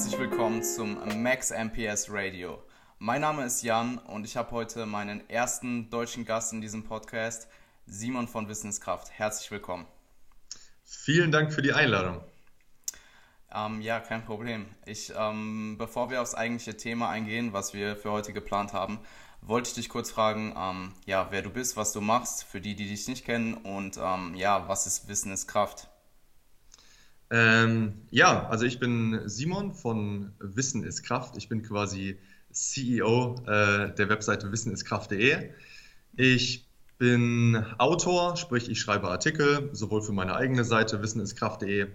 herzlich willkommen zum Max MPS Radio. Mein Name ist Jan und ich habe heute meinen ersten deutschen Gast in diesem Podcast, Simon von Wissen ist Kraft. Herzlich willkommen. Vielen Dank für die Einladung. Ja, kein Problem. Bevor wir aufs eigentliche Thema eingehen, was wir für heute geplant haben, wollte ich dich kurz fragen, wer du bist, was du machst, für die, die dich nicht kennen und was ist Wissen ist Kraft? Also ich bin Simon von Wissen ist Kraft. Ich bin quasi CEO der Webseite wissenistkraft.de. Ich bin Autor, sprich ich schreibe Artikel, sowohl für meine eigene Seite wissenistkraft.de,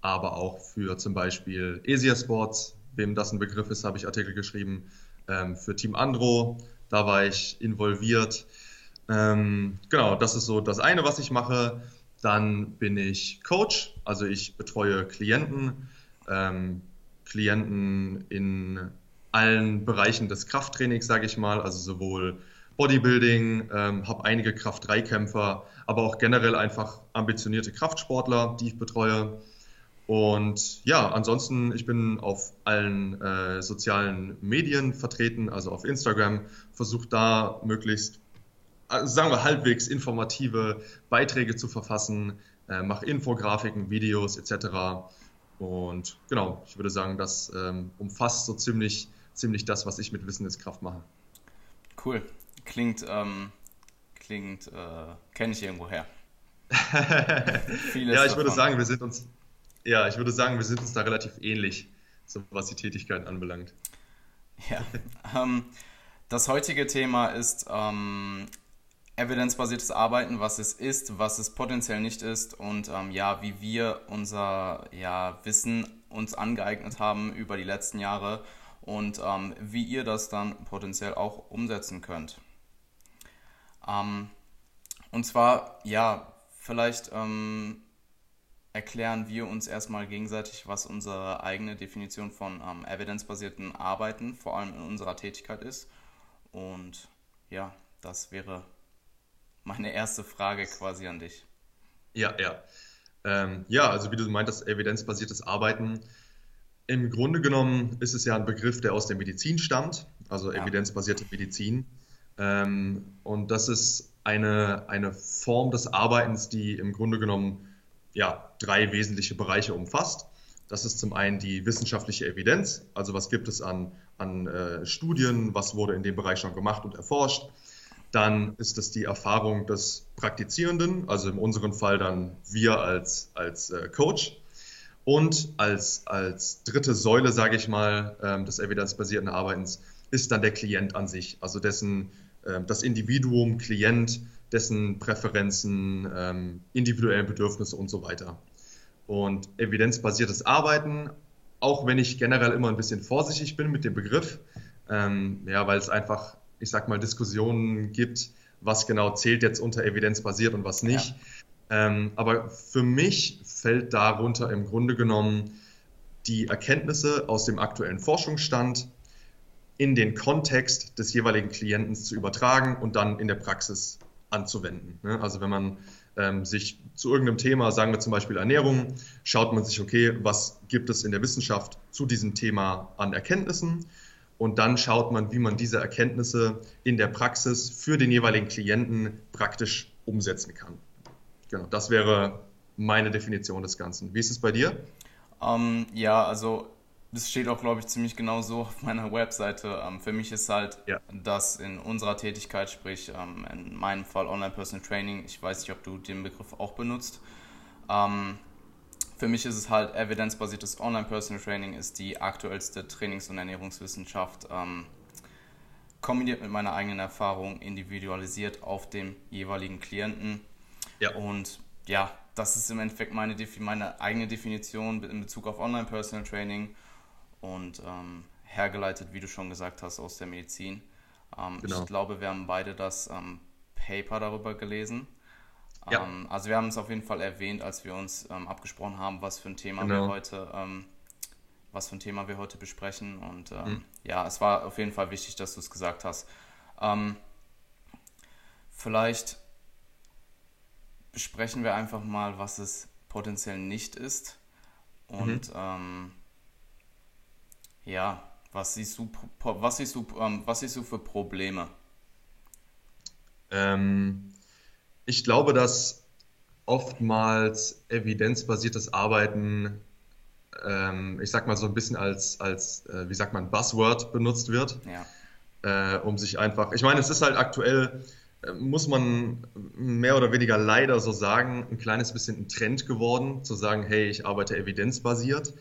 aber auch für zum Beispiel Esia Sports, wem das ein Begriff ist, habe ich Artikel geschrieben, für Team Andro, da war ich involviert. Genau, das ist so das eine, was ich mache. Dann bin ich Coach, also ich betreue Klienten, in allen Bereichen des Krafttrainings, sage ich mal, also sowohl Bodybuilding, habe einige Kraft-3-Kämpfer, aber auch generell einfach ambitionierte Kraftsportler, die ich betreue. Und ja, ansonsten, ich bin auf allen sozialen Medien vertreten, also auf Instagram, versuche da möglichst, sagen wir, halbwegs informative Beiträge zu verfassen, mache Infografiken, Videos etc. Und genau, ich würde sagen, das umfasst so ziemlich das, was ich mit Wissen ist Kraft mache. Cool, klingt kenne ich irgendwoher. Ja, ich würde sagen, wir sind uns da relativ ähnlich, so was die Tätigkeit anbelangt. Ja, das heutige Thema ist evidenzbasiertes Arbeiten, was es ist, was es potenziell nicht ist und wie wir unser Wissen uns angeeignet haben über die letzten Jahre und wie ihr das dann potenziell auch umsetzen könnt. Erklären wir uns erstmal gegenseitig, was unsere eigene Definition von evidenzbasierten Arbeiten, vor allem in unserer Tätigkeit ist. Und ja, das wäre meine erste Frage quasi an dich. Ja. Also wie du meintest, evidenzbasiertes Arbeiten. Im Grunde genommen ist es ja ein Begriff, der aus der Medizin stammt, also evidenzbasierte Medizin. Und das ist eine Form des Arbeitens, die im Grunde genommen drei wesentliche Bereiche umfasst. Das ist zum einen die wissenschaftliche Evidenz, also was gibt es an Studien, was wurde in dem Bereich schon gemacht und erforscht. Dann ist es die Erfahrung des Praktizierenden, also in unserem Fall dann wir als Coach. Und als dritte Säule, sage ich mal, des evidenzbasierten Arbeitens ist dann der Klient an sich, also dessen das Individuum, Klient, dessen Präferenzen, individuellen Bedürfnisse und so weiter. Und evidenzbasiertes Arbeiten, auch wenn ich generell immer ein bisschen vorsichtig bin mit dem Begriff, weil es einfach, ich sag mal, Diskussionen gibt, was genau zählt jetzt unter evidenzbasiert und was nicht. Ja. Aber für mich fällt darunter im Grunde genommen die Erkenntnisse aus dem aktuellen Forschungsstand in den Kontext des jeweiligen Klienten zu übertragen und dann in der Praxis anzuwenden. Also wenn man sich zu irgendeinem Thema, sagen wir zum Beispiel Ernährung, schaut man sich, okay, was gibt es in der Wissenschaft zu diesem Thema an Erkenntnissen? Und dann schaut man, wie man diese Erkenntnisse in der Praxis für den jeweiligen Klienten praktisch umsetzen kann. Genau, das wäre meine Definition des Ganzen. Wie ist es bei dir? Das steht auch, glaube ich, ziemlich genau so auf meiner Webseite. Für mich ist halt das in unserer Tätigkeit, sprich in meinem Fall Online-Personal-Training, ich weiß nicht, ob du den Begriff auch benutzt, für mich ist es halt evidenzbasiertes Online-Personal-Training ist die aktuellste Trainings- und Ernährungswissenschaft, kombiniert mit meiner eigenen Erfahrung, individualisiert auf dem jeweiligen Klienten. Ja. Und ja, das ist im Endeffekt meine eigene Definition in Bezug auf Online-Personal-Training. Und hergeleitet, wie du schon gesagt hast, aus der Medizin. Genau. Ich glaube, wir haben beide das Paper darüber gelesen. Ja. Also wir haben es auf jeden Fall erwähnt, als wir uns abgesprochen haben, was für ein Thema wir heute besprechen. Und es war auf jeden Fall wichtig, dass du es gesagt hast. Vielleicht besprechen wir einfach mal, was es potenziell nicht ist. Und Ja, was siehst du für Probleme? Ich glaube, dass oftmals evidenzbasiertes Arbeiten, ich sag mal so ein bisschen als wie sagt man, Buzzword benutzt wird, ja. Um sich einfach, ich meine, es ist halt aktuell, muss man mehr oder weniger leider so sagen, ein kleines bisschen ein Trend geworden, zu sagen, hey, ich arbeite evidenzbasiert,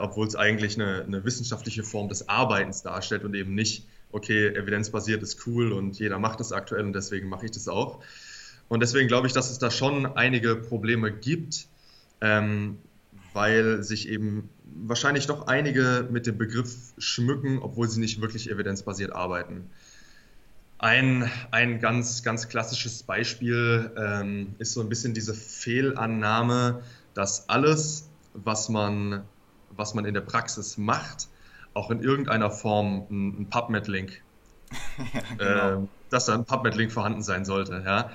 obwohl es eigentlich eine wissenschaftliche Form des Arbeitens darstellt und eben nicht, okay, evidenzbasiert ist cool und jeder macht das aktuell und deswegen mache ich das auch. Und deswegen glaube ich, dass es da schon einige Probleme gibt, weil sich eben wahrscheinlich doch einige mit dem Begriff schmücken, obwohl sie nicht wirklich evidenzbasiert arbeiten. Ein ganz, ganz klassisches Beispiel ist so ein bisschen diese Fehlannahme, dass alles, was man in der Praxis macht, auch in irgendeiner Form ein PubMed-Link, genau. Dass da ein PubMed-Link vorhanden sein sollte. Ja?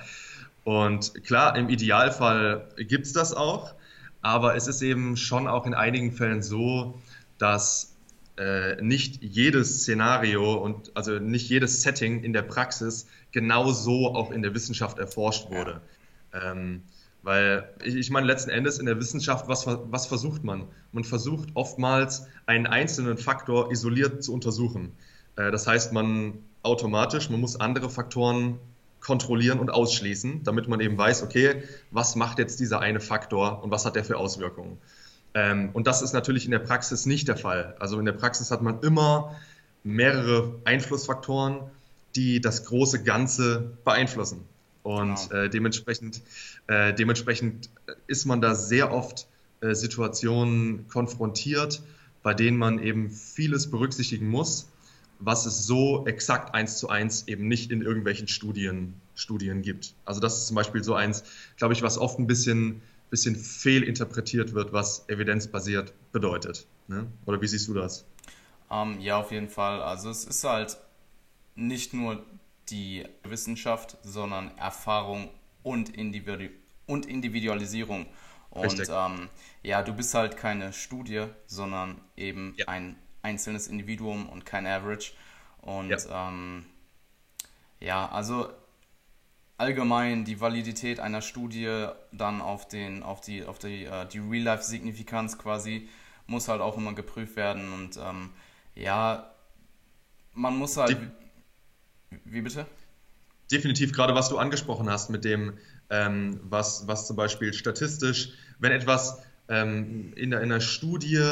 Und klar, im Idealfall gibt es das auch, aber es ist eben schon auch in einigen Fällen so, dass nicht jedes Szenario und also nicht jedes Setting in der Praxis genauso auch in der Wissenschaft erforscht wurde. Ja. Weil ich meine, letzten Endes in der Wissenschaft, was versucht man? Man versucht oftmals einen einzelnen Faktor isoliert zu untersuchen. Das heißt, man muss andere Faktoren kontrollieren und ausschließen, damit man eben weiß, okay, was macht jetzt dieser eine Faktor und was hat der für Auswirkungen? Und das ist natürlich in der Praxis nicht der Fall. Also in der Praxis hat man immer mehrere Einflussfaktoren, die das große Ganze beeinflussen. Und genau. Dementsprechend ist man da sehr oft Situationen konfrontiert, bei denen man eben vieles berücksichtigen muss, was es so exakt 1:1 eben nicht in irgendwelchen Studien gibt. Also das ist zum Beispiel so eins, glaube ich, was oft ein bisschen fehlinterpretiert wird, was evidenzbasiert bedeutet. Ne? Oder wie siehst du das? Ja, auf jeden Fall. Also es ist halt nicht nur die Wissenschaft, sondern Erfahrung und Individualisierung. Und ja, du bist halt keine Studie, sondern eben ja. ein einzelnes Individuum und kein Average. Und ja, ja, also allgemein die Validität einer Studie dann auf die Real-Life-Signifikanz quasi muss halt auch immer geprüft werden und ja, man muss halt wie bitte? Definitiv, gerade was du angesprochen hast mit dem, was zum Beispiel statistisch, wenn etwas in einer Studie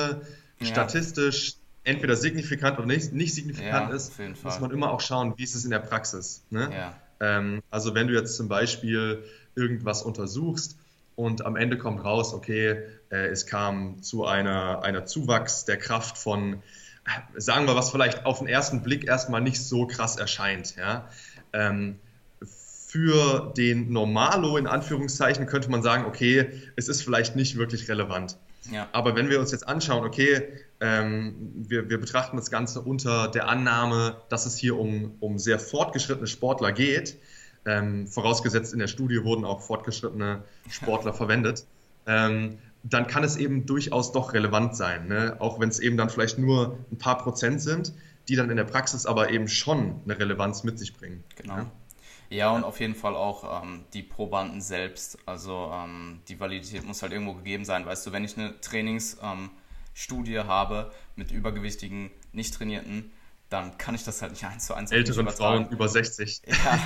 statistisch entweder signifikant oder nicht signifikant ist, muss man immer auch schauen, wie ist es in der Praxis, ne? Ja. Also wenn du jetzt zum Beispiel irgendwas untersuchst und am Ende kommt raus, okay, es kam zu einer Zuwachs der Kraft von, sagen wir, was vielleicht auf den ersten Blick erstmal nicht so krass erscheint. Ja? Für den Normalo in Anführungszeichen könnte man sagen, okay, es ist vielleicht nicht wirklich relevant. Ja. Aber wenn wir uns jetzt anschauen, okay, wir betrachten das Ganze unter der Annahme, dass es hier um sehr fortgeschrittene Sportler geht, vorausgesetzt in der Studie wurden auch fortgeschrittene Sportler verwendet, dann kann es eben durchaus doch relevant sein, ne? Auch wenn es eben dann vielleicht nur ein paar Prozent sind, die dann in der Praxis aber eben schon eine Relevanz mit sich bringen. Genau. Ne? Ja, und auf jeden Fall auch die Probanden selbst, also die Validität muss halt irgendwo gegeben sein, weißt du, wenn ich eine Trainingsstudie habe mit übergewichtigen, nicht trainierten, dann kann ich das halt nicht 1:1 älteren Frauen über 60. Ja,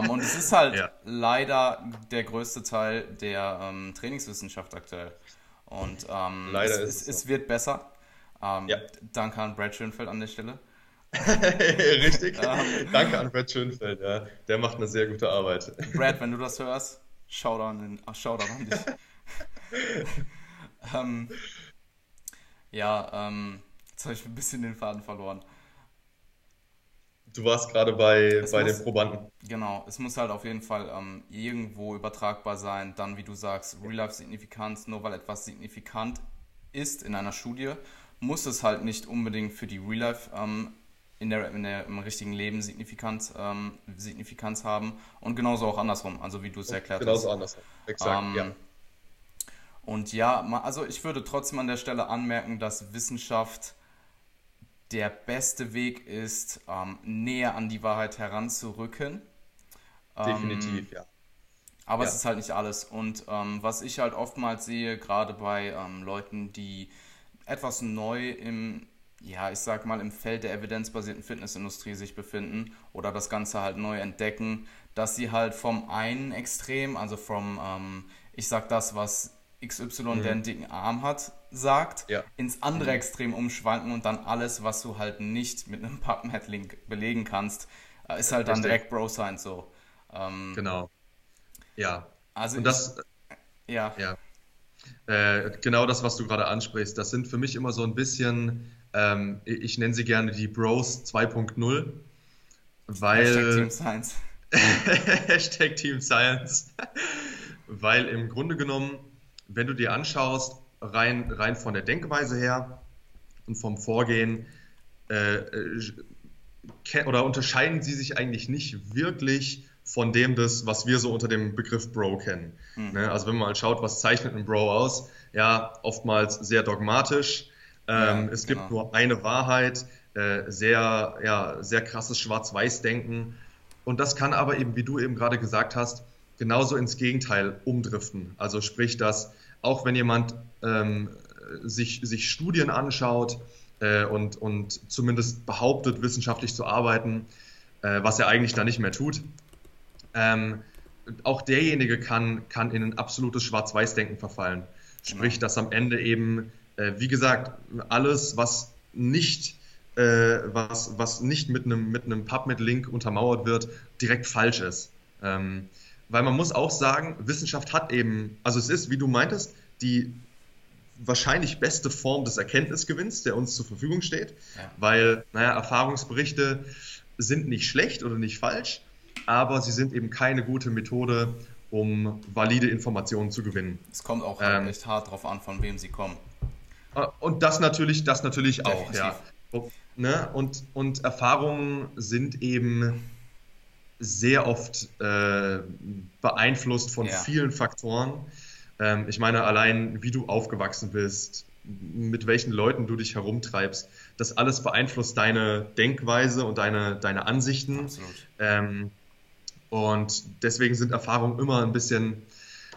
und es ist halt leider der größte Teil der Trainingswissenschaft aktuell und leider es wird besser, danke an Brad Schoenfeld an der Stelle. Richtig. Danke an Brad Schoenfeld, ja. Der macht eine sehr gute Arbeit. Brad, wenn du das hörst, Shoutout an dich. Jetzt habe ich ein bisschen den Faden verloren. Du warst gerade bei den Probanden. Genau, es muss halt auf jeden Fall irgendwo übertragbar sein. Dann, wie du sagst, Real-Life-Signifikanz, nur weil etwas signifikant ist in einer Studie, muss es halt nicht unbedingt für die Real-Life im richtigen Leben Signifikanz haben und genauso auch andersrum, also wie du es erklärt hast. Genauso andersrum, exakt, ja. Und ja, also ich würde trotzdem an der Stelle anmerken, dass Wissenschaft der beste Weg ist, näher an die Wahrheit heranzurücken. Definitiv, ja. Aber es ist halt nicht alles. Und was ich halt oftmals sehe, gerade bei Leuten, die etwas neu im Feld der evidenzbasierten Fitnessindustrie sich befinden oder das Ganze halt neu entdecken, dass sie halt vom einen Extrem, also vom, ich sag das, was XY, der einen dicken Arm hat, sagt, ins andere Extrem umschwanken und dann alles, was du halt nicht mit einem PubMed-Link belegen kannst, ist halt dann direkt Bro-Science so. Genau. Ja. Also und das... genau das, was du gerade ansprichst, das sind für mich immer so ein bisschen... ich nenne sie gerne die Bros 2.0, weil... Hashtag Team Science. Hashtag Team Science. Weil im Grunde genommen, wenn du dir anschaust, rein von der Denkweise her und vom Vorgehen, oder unterscheiden sie sich eigentlich nicht wirklich von dem, was wir so unter dem Begriff Bro kennen. Mhm. Also wenn man mal schaut, was zeichnet ein Bro aus? Ja, oftmals sehr dogmatisch. Es gibt nur eine Wahrheit, sehr krasses Schwarz-Weiß-Denken, und das kann aber eben, wie du eben gerade gesagt hast, genauso ins Gegenteil umdriften. Also sprich, dass auch wenn jemand sich Studien anschaut und zumindest behauptet, wissenschaftlich zu arbeiten, was er eigentlich da nicht mehr tut, auch derjenige kann in ein absolutes Schwarz-Weiß-Denken verfallen. Sprich, dass am Ende eben, wie gesagt, alles, was nicht mit einem PubMed-Link untermauert wird, direkt falsch ist. Weil man muss auch sagen, Wissenschaft hat eben, also es ist, wie du meintest, die wahrscheinlich beste Form des Erkenntnisgewinns, der uns zur Verfügung steht, weil Erfahrungsberichte sind nicht schlecht oder nicht falsch, aber sie sind eben keine gute Methode, um valide Informationen zu gewinnen. Es kommt auch echt hart drauf an, von wem sie kommen. Und das natürlich auch, ja. Und Erfahrungen sind eben sehr oft beeinflusst von vielen Faktoren. Ich meine, allein wie du aufgewachsen bist, mit welchen Leuten du dich herumtreibst, das alles beeinflusst deine Denkweise und deine Ansichten. Absolut. Und deswegen sind Erfahrungen immer ein bisschen...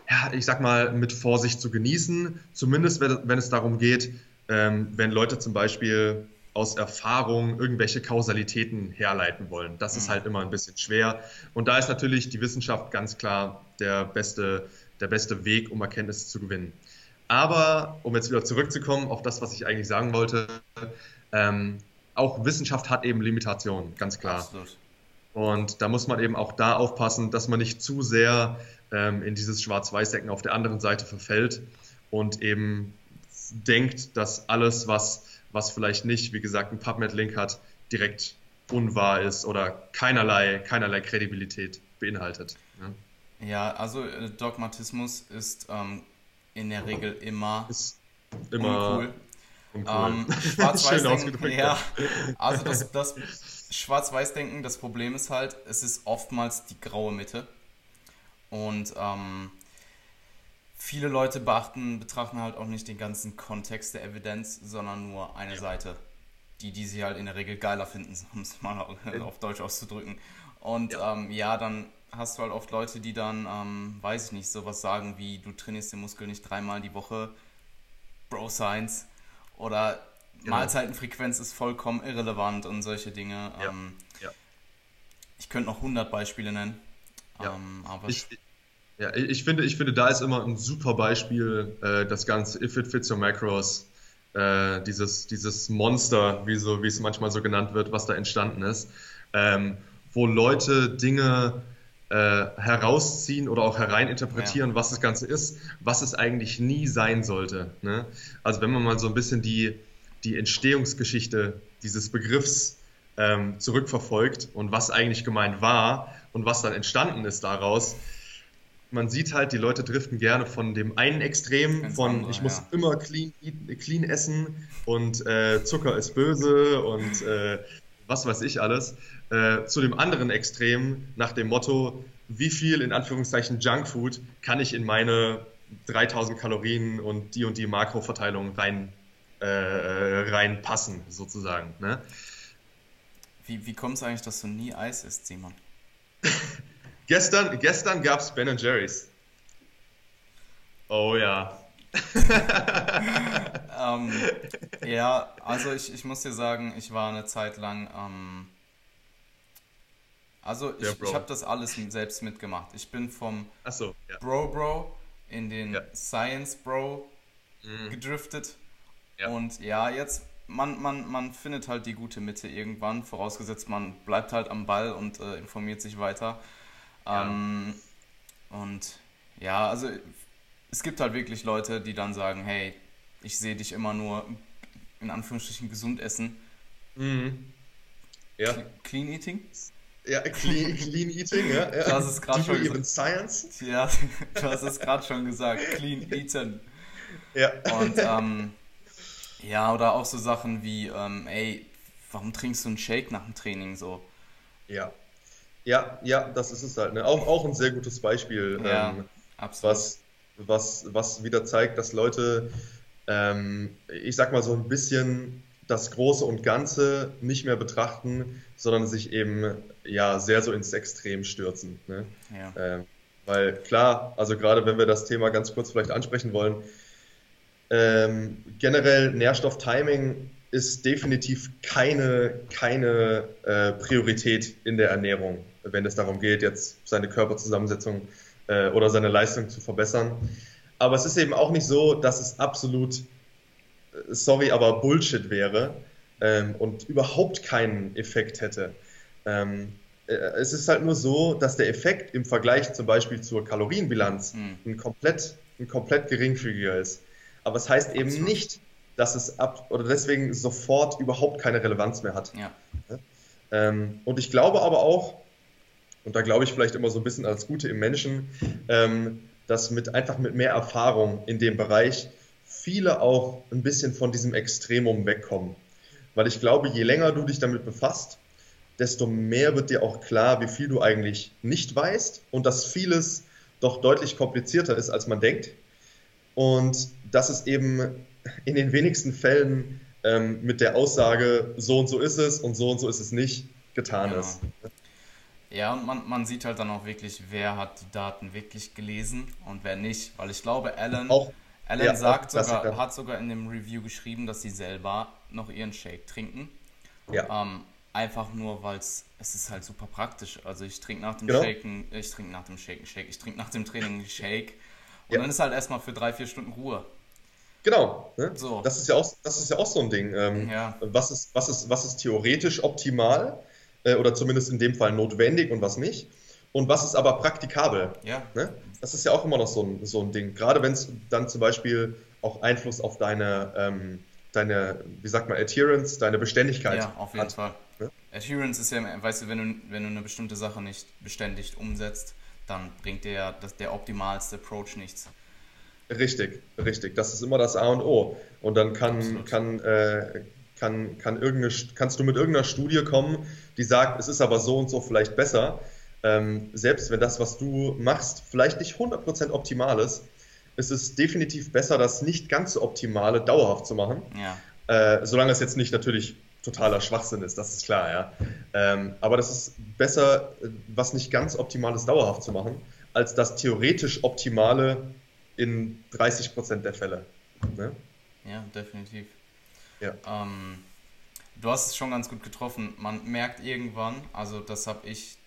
Ja, ich sag mal, mit Vorsicht zu genießen, zumindest wenn es darum geht, wenn Leute zum Beispiel aus Erfahrung irgendwelche Kausalitäten herleiten wollen. Das ist halt immer ein bisschen schwer. Und da ist natürlich die Wissenschaft ganz klar der beste Weg, um Erkenntnisse zu gewinnen. Aber, um jetzt wieder zurückzukommen auf das, was ich eigentlich sagen wollte, auch Wissenschaft hat eben Limitationen, ganz klar. Absolut. Und da muss man eben auch da aufpassen, dass man nicht zu sehr in dieses Schwarz-Weiß-Denken auf der anderen Seite verfällt und eben denkt, dass alles, was vielleicht nicht, wie gesagt, einen PubMed-Link hat, direkt unwahr ist oder keinerlei Kredibilität beinhaltet. Ja, also Dogmatismus ist in der Regel immer uncool. Schwarz-Weiß-Denken, ja, also das Schwarz-Weiß-Denken, das Problem ist halt, es ist oftmals die graue Mitte. Und viele Leute betrachten halt auch nicht den ganzen Kontext der Evidenz, sondern nur eine Seite, die sie halt in der Regel geiler finden, um es mal auf Deutsch auszudrücken. Und dann hast du halt oft Leute, die dann, weiß ich nicht, sowas sagen wie, du trainierst den Muskel nicht 3-mal die Woche, Bro Science, oder Mahlzeitenfrequenz ist vollkommen irrelevant und solche Dinge. Ich könnte noch 100 Beispiele nennen. Ja. Ich finde, da ist immer ein super Beispiel das ganze If It Fits Your Macros, dieses Monster, wie es manchmal so genannt wird, was da entstanden ist, wo Leute Dinge herausziehen oder auch hereininterpretieren, was das Ganze ist, was es eigentlich nie sein sollte. Ne? Also wenn man mal so ein bisschen die Entstehungsgeschichte dieses Begriffs zurückverfolgt und was eigentlich gemeint war und was dann entstanden ist daraus. Man sieht halt, die Leute driften gerne von dem einen Extrem, ich muss immer clean essen und Zucker ist böse und was weiß ich alles, zu dem anderen Extrem nach dem Motto, wie viel in Anführungszeichen Junkfood kann ich in meine 3000 Kalorien und die Makroverteilung rein reinpassen, sozusagen. Ne? Wie kommt es eigentlich, dass du nie Eis isst, Simon? Gestern gab es Ben & Jerry's. Oh ja. Ja, also ich muss dir sagen, ich war eine Zeit lang... Ich habe das alles selbst mitgemacht. Ich bin vom Bro in den Science Bro gedriftet. Ja. Und ja, jetzt, man findet halt die gute Mitte irgendwann, vorausgesetzt man bleibt halt am Ball und informiert sich weiter. Und ja, also es gibt halt wirklich Leute, die dann sagen, hey, ich sehe dich immer nur in Anführungsstrichen gesund essen. Mhm. Ja. Clean Eating? Ja, clean Eating, ja. Du hast es gerade schon gesagt. Science? Ja, du hast es gerade schon gesagt. Clean Eating. Ja. Und ja, oder auch so Sachen wie, warum trinkst du einen Shake nach dem Training so? Ja. Ja, das ist es halt. Ne? Auch ein sehr gutes Beispiel, ja, absolut. Was wieder zeigt, dass Leute, ich sag mal so ein bisschen das Große und Ganze nicht mehr betrachten, sondern sich eben ja sehr so ins Extrem stürzen. Ne? Ja. Weil klar, also gerade wenn wir das Thema ganz kurz vielleicht ansprechen wollen, generell Nährstofftiming ist definitiv keine Priorität in der Ernährung, wenn es darum geht, jetzt seine Körperzusammensetzung oder seine Leistung zu verbessern. Aber es ist eben auch nicht so, dass es absolut aber Bullshit wäre und überhaupt keinen Effekt hätte. Es ist halt nur so, dass der Effekt im Vergleich zum Beispiel zur Kalorienbilanz ein komplett geringfügiger ist. Aber es heißt eben nicht, dass es deswegen sofort überhaupt keine Relevanz mehr hat. Ja. Und ich glaube aber auch, und da glaube ich vielleicht immer so ein bisschen als Gute im Menschen, dass mit mehr Erfahrung in dem Bereich viele auch ein bisschen von diesem Extremum wegkommen. Weil ich glaube, je länger du dich damit befasst, desto mehr wird dir auch klar, wie viel du eigentlich nicht weißt und dass vieles doch deutlich komplizierter ist, als man denkt. Und dass es eben in den wenigsten Fällen mit der Aussage, so und so ist es und so ist es nicht, getan ist. Ja, und man sieht halt dann auch wirklich, wer hat die Daten wirklich gelesen und wer nicht. Weil ich glaube, Alan hat sogar in dem Review geschrieben, dass sie selber noch ihren Shake trinken. Ja. Einfach nur, weil es ist halt super praktisch. Also ich trinke nach dem Shake, ich trinke nach dem Training einen Shake. Und dann ist halt erstmal für 3-4 Stunden Ruhe. Genau. Ne? So. Das ist ja auch so ein Ding. Was ist theoretisch optimal oder zumindest in dem Fall notwendig und was nicht? Und was ist aber praktikabel? Ja. Ne? Das ist ja auch immer noch so ein Ding. Gerade wenn es dann zum Beispiel auch Einfluss auf deine, wie sagt man, Adherence, deine Beständigkeit hat. Ja, auf jeden Fall. Ne? Adherence ist ja, weißt du, wenn du eine bestimmte Sache nicht beständig umsetzt, dann bringt dir ja der optimalste Approach nichts. Richtig. Das ist immer das A und O. Und dann kannst du mit irgendeiner Studie kommen, die sagt, es ist aber so und so vielleicht besser. Selbst wenn das, was du machst, vielleicht nicht 100% optimal ist es definitiv besser, das nicht ganz so Optimale dauerhaft zu machen. Ja. Solange es jetzt nicht natürlich totaler Schwachsinn ist, das ist klar. Ja. Aber das ist besser, was nicht ganz Optimales dauerhaft zu machen, als das theoretisch Optimale in 30% der Fälle. Ne? Ja, definitiv. Ja. Du hast es schon ganz gut getroffen. Man merkt irgendwann, also das habe ich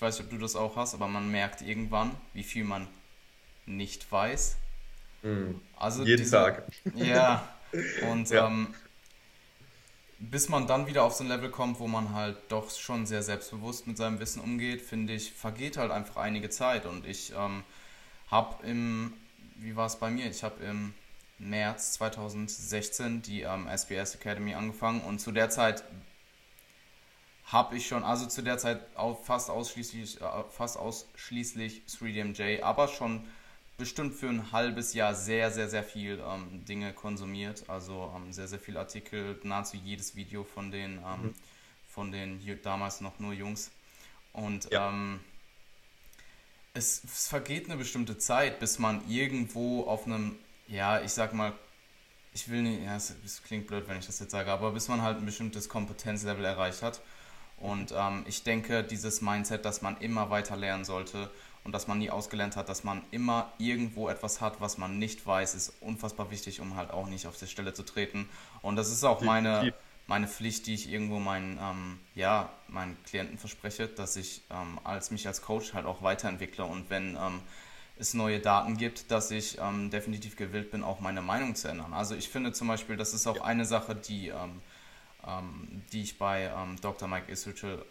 weiß nicht, ob du das auch hast, aber man merkt irgendwann, wie viel man nicht weiß. Mhm. Also jeden Tag. Ja, und bis man dann wieder auf so ein Level kommt, wo man halt doch schon sehr selbstbewusst mit seinem Wissen umgeht, finde ich, vergeht halt einfach einige Zeit. Und ich habe im März 2016 die SBS Academy angefangen und zu der Zeit habe ich schon, also zu der Zeit fast ausschließlich 3DMJ, aber schon bestimmt für ein halbes Jahr sehr, sehr, sehr viel Dinge konsumiert. Also sehr, sehr viele Artikel, nahezu jedes Video von den, damals noch nur Jungs. Und es vergeht eine bestimmte Zeit, bis man irgendwo auf einem, ich sag mal, ich will nicht, ja, es klingt blöd, wenn ich das jetzt sage, aber bis man halt ein bestimmtes Kompetenzlevel erreicht hat. Und ich denke, dieses Mindset, dass man immer weiter lernen sollte und dass man nie ausgelernt hat, dass man immer irgendwo etwas hat, was man nicht weiß, ist unfassbar wichtig, um halt auch nicht auf die Stelle zu treten. Und das ist auch meine Pflicht, die ich irgendwo meinen Klienten verspreche, dass ich mich als Coach halt auch weiterentwickle. Und wenn es neue Daten gibt, dass ich definitiv gewillt bin, auch meine Meinung zu ändern. Also ich finde zum Beispiel, das ist auch eine Sache, die ich bei Dr. Mike Israetel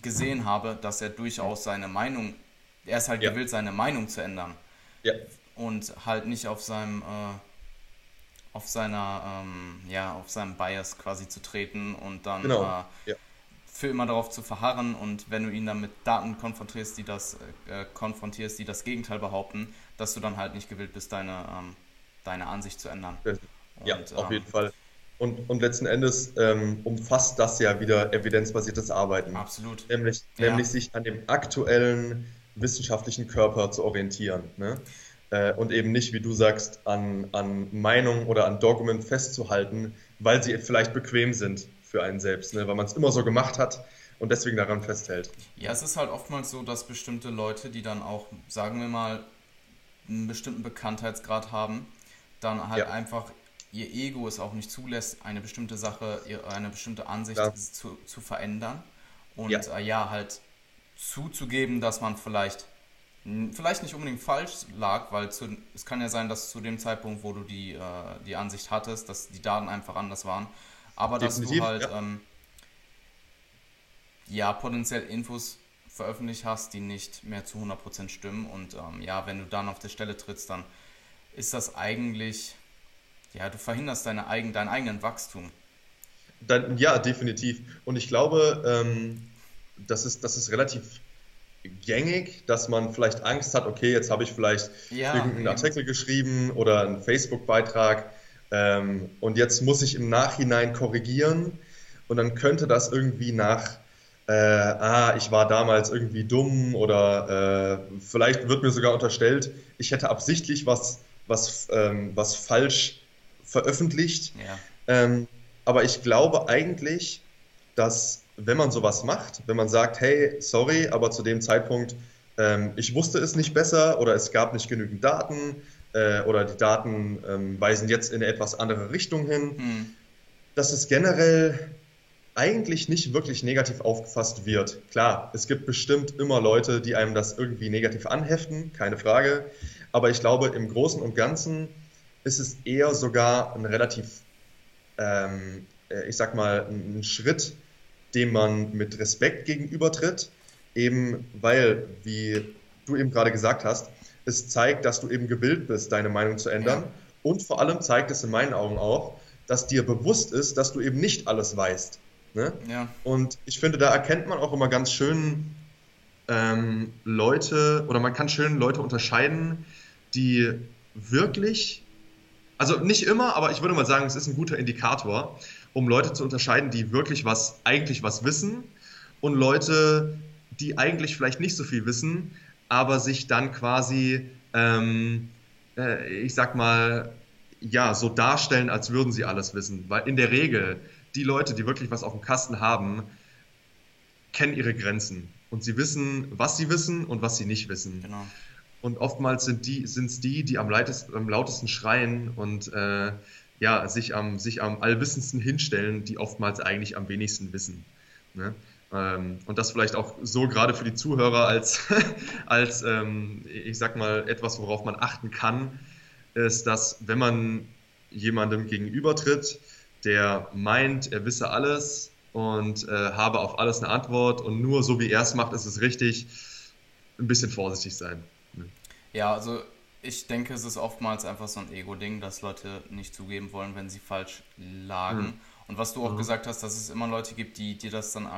gesehen habe, dass er durchaus gewillt, seine Meinung zu ändern. Ja. Und halt nicht auf seinem auf seinem Bias quasi zu treten und dann für immer darauf zu verharren, und wenn du ihn dann mit Daten konfrontierst, die das Gegenteil behaupten, dass du dann halt nicht gewillt bist, deine Ansicht zu ändern. Ja, und, auf jeden Fall. Und letzten Endes umfasst das ja wieder evidenzbasiertes Arbeiten. Absolut. Nämlich sich an dem aktuellen wissenschaftlichen Körper zu orientieren. Ne? Und eben nicht, wie du sagst, an Meinungen oder an Dogmen festzuhalten, weil sie vielleicht bequem sind für einen selbst, ne? Weil man es immer so gemacht hat und deswegen daran festhält. Ja, es ist halt oftmals so, dass bestimmte Leute, die dann auch, sagen wir mal, einen bestimmten Bekanntheitsgrad haben, dann halt einfach ihr Ego es auch nicht zulässt, eine bestimmte Sache, eine bestimmte Ansicht zu verändern und halt zuzugeben, dass man vielleicht nicht unbedingt falsch lag, weil es kann ja sein, dass zu dem Zeitpunkt, wo du die Ansicht hattest, dass die Daten einfach anders waren, aber dass du halt potenziell Infos veröffentlicht hast, die nicht mehr zu 100% stimmen, und wenn du dann auf der Stelle trittst, dann ist das eigentlich... Ja, du verhinderst deinen eigenen Wachstum. Ja, definitiv. Und ich glaube, das ist relativ gängig, dass man vielleicht Angst hat, okay, jetzt habe ich vielleicht irgendeinen Artikel geschrieben oder einen Facebook-Beitrag und jetzt muss ich im Nachhinein korrigieren, und dann könnte das irgendwie nach, ich war damals irgendwie dumm, oder vielleicht wird mir sogar unterstellt, ich hätte absichtlich was falsch veröffentlicht. Ja. Aber ich glaube eigentlich, dass wenn man sowas macht, wenn man sagt, hey, sorry, aber zu dem Zeitpunkt, ich wusste es nicht besser, oder es gab nicht genügend Daten, oder die Daten weisen jetzt in eine etwas andere Richtung hin, dass es generell eigentlich nicht wirklich negativ aufgefasst wird. Klar, es gibt bestimmt immer Leute, die einem das irgendwie negativ anheften, keine Frage, aber ich glaube, im Großen und Ganzen ist es eher sogar ein relativ, ein Schritt, dem man mit Respekt gegenübertritt, eben weil, wie du eben gerade gesagt hast, es zeigt, dass du eben gewillt bist, deine Meinung zu ändern, und vor allem zeigt es in meinen Augen auch, dass dir bewusst ist, dass du eben nicht alles weißt. Ne? Ja. Und ich finde, da erkennt man auch immer ganz schön Leute, oder man kann schön Leute unterscheiden, die wirklich, also nicht immer, aber ich würde mal sagen, es ist ein guter Indikator, um Leute zu unterscheiden, die wirklich eigentlich was wissen, und Leute, die eigentlich vielleicht nicht so viel wissen, aber sich dann quasi, so darstellen, als würden sie alles wissen. Weil in der Regel, die Leute, die wirklich was auf dem Kasten haben, kennen ihre Grenzen. Und sie wissen, was sie wissen und was sie nicht wissen. Genau. Und oftmals sind es die am lautesten schreien und sich am allwissendsten hinstellen, die oftmals eigentlich am wenigsten wissen. Ne? Und das vielleicht auch so gerade für die Zuhörer als etwas, worauf man achten kann, ist, dass wenn man jemandem gegenübertritt, der meint, er wisse alles und habe auf alles eine Antwort und nur so, wie er es macht, ist es richtig, ein bisschen vorsichtig sein. Ja, also ich denke, es ist oftmals einfach so ein Ego-Ding, dass Leute nicht zugeben wollen, wenn sie falsch lagen. Und was du auch gesagt hast, dass es immer Leute gibt, die dir das dann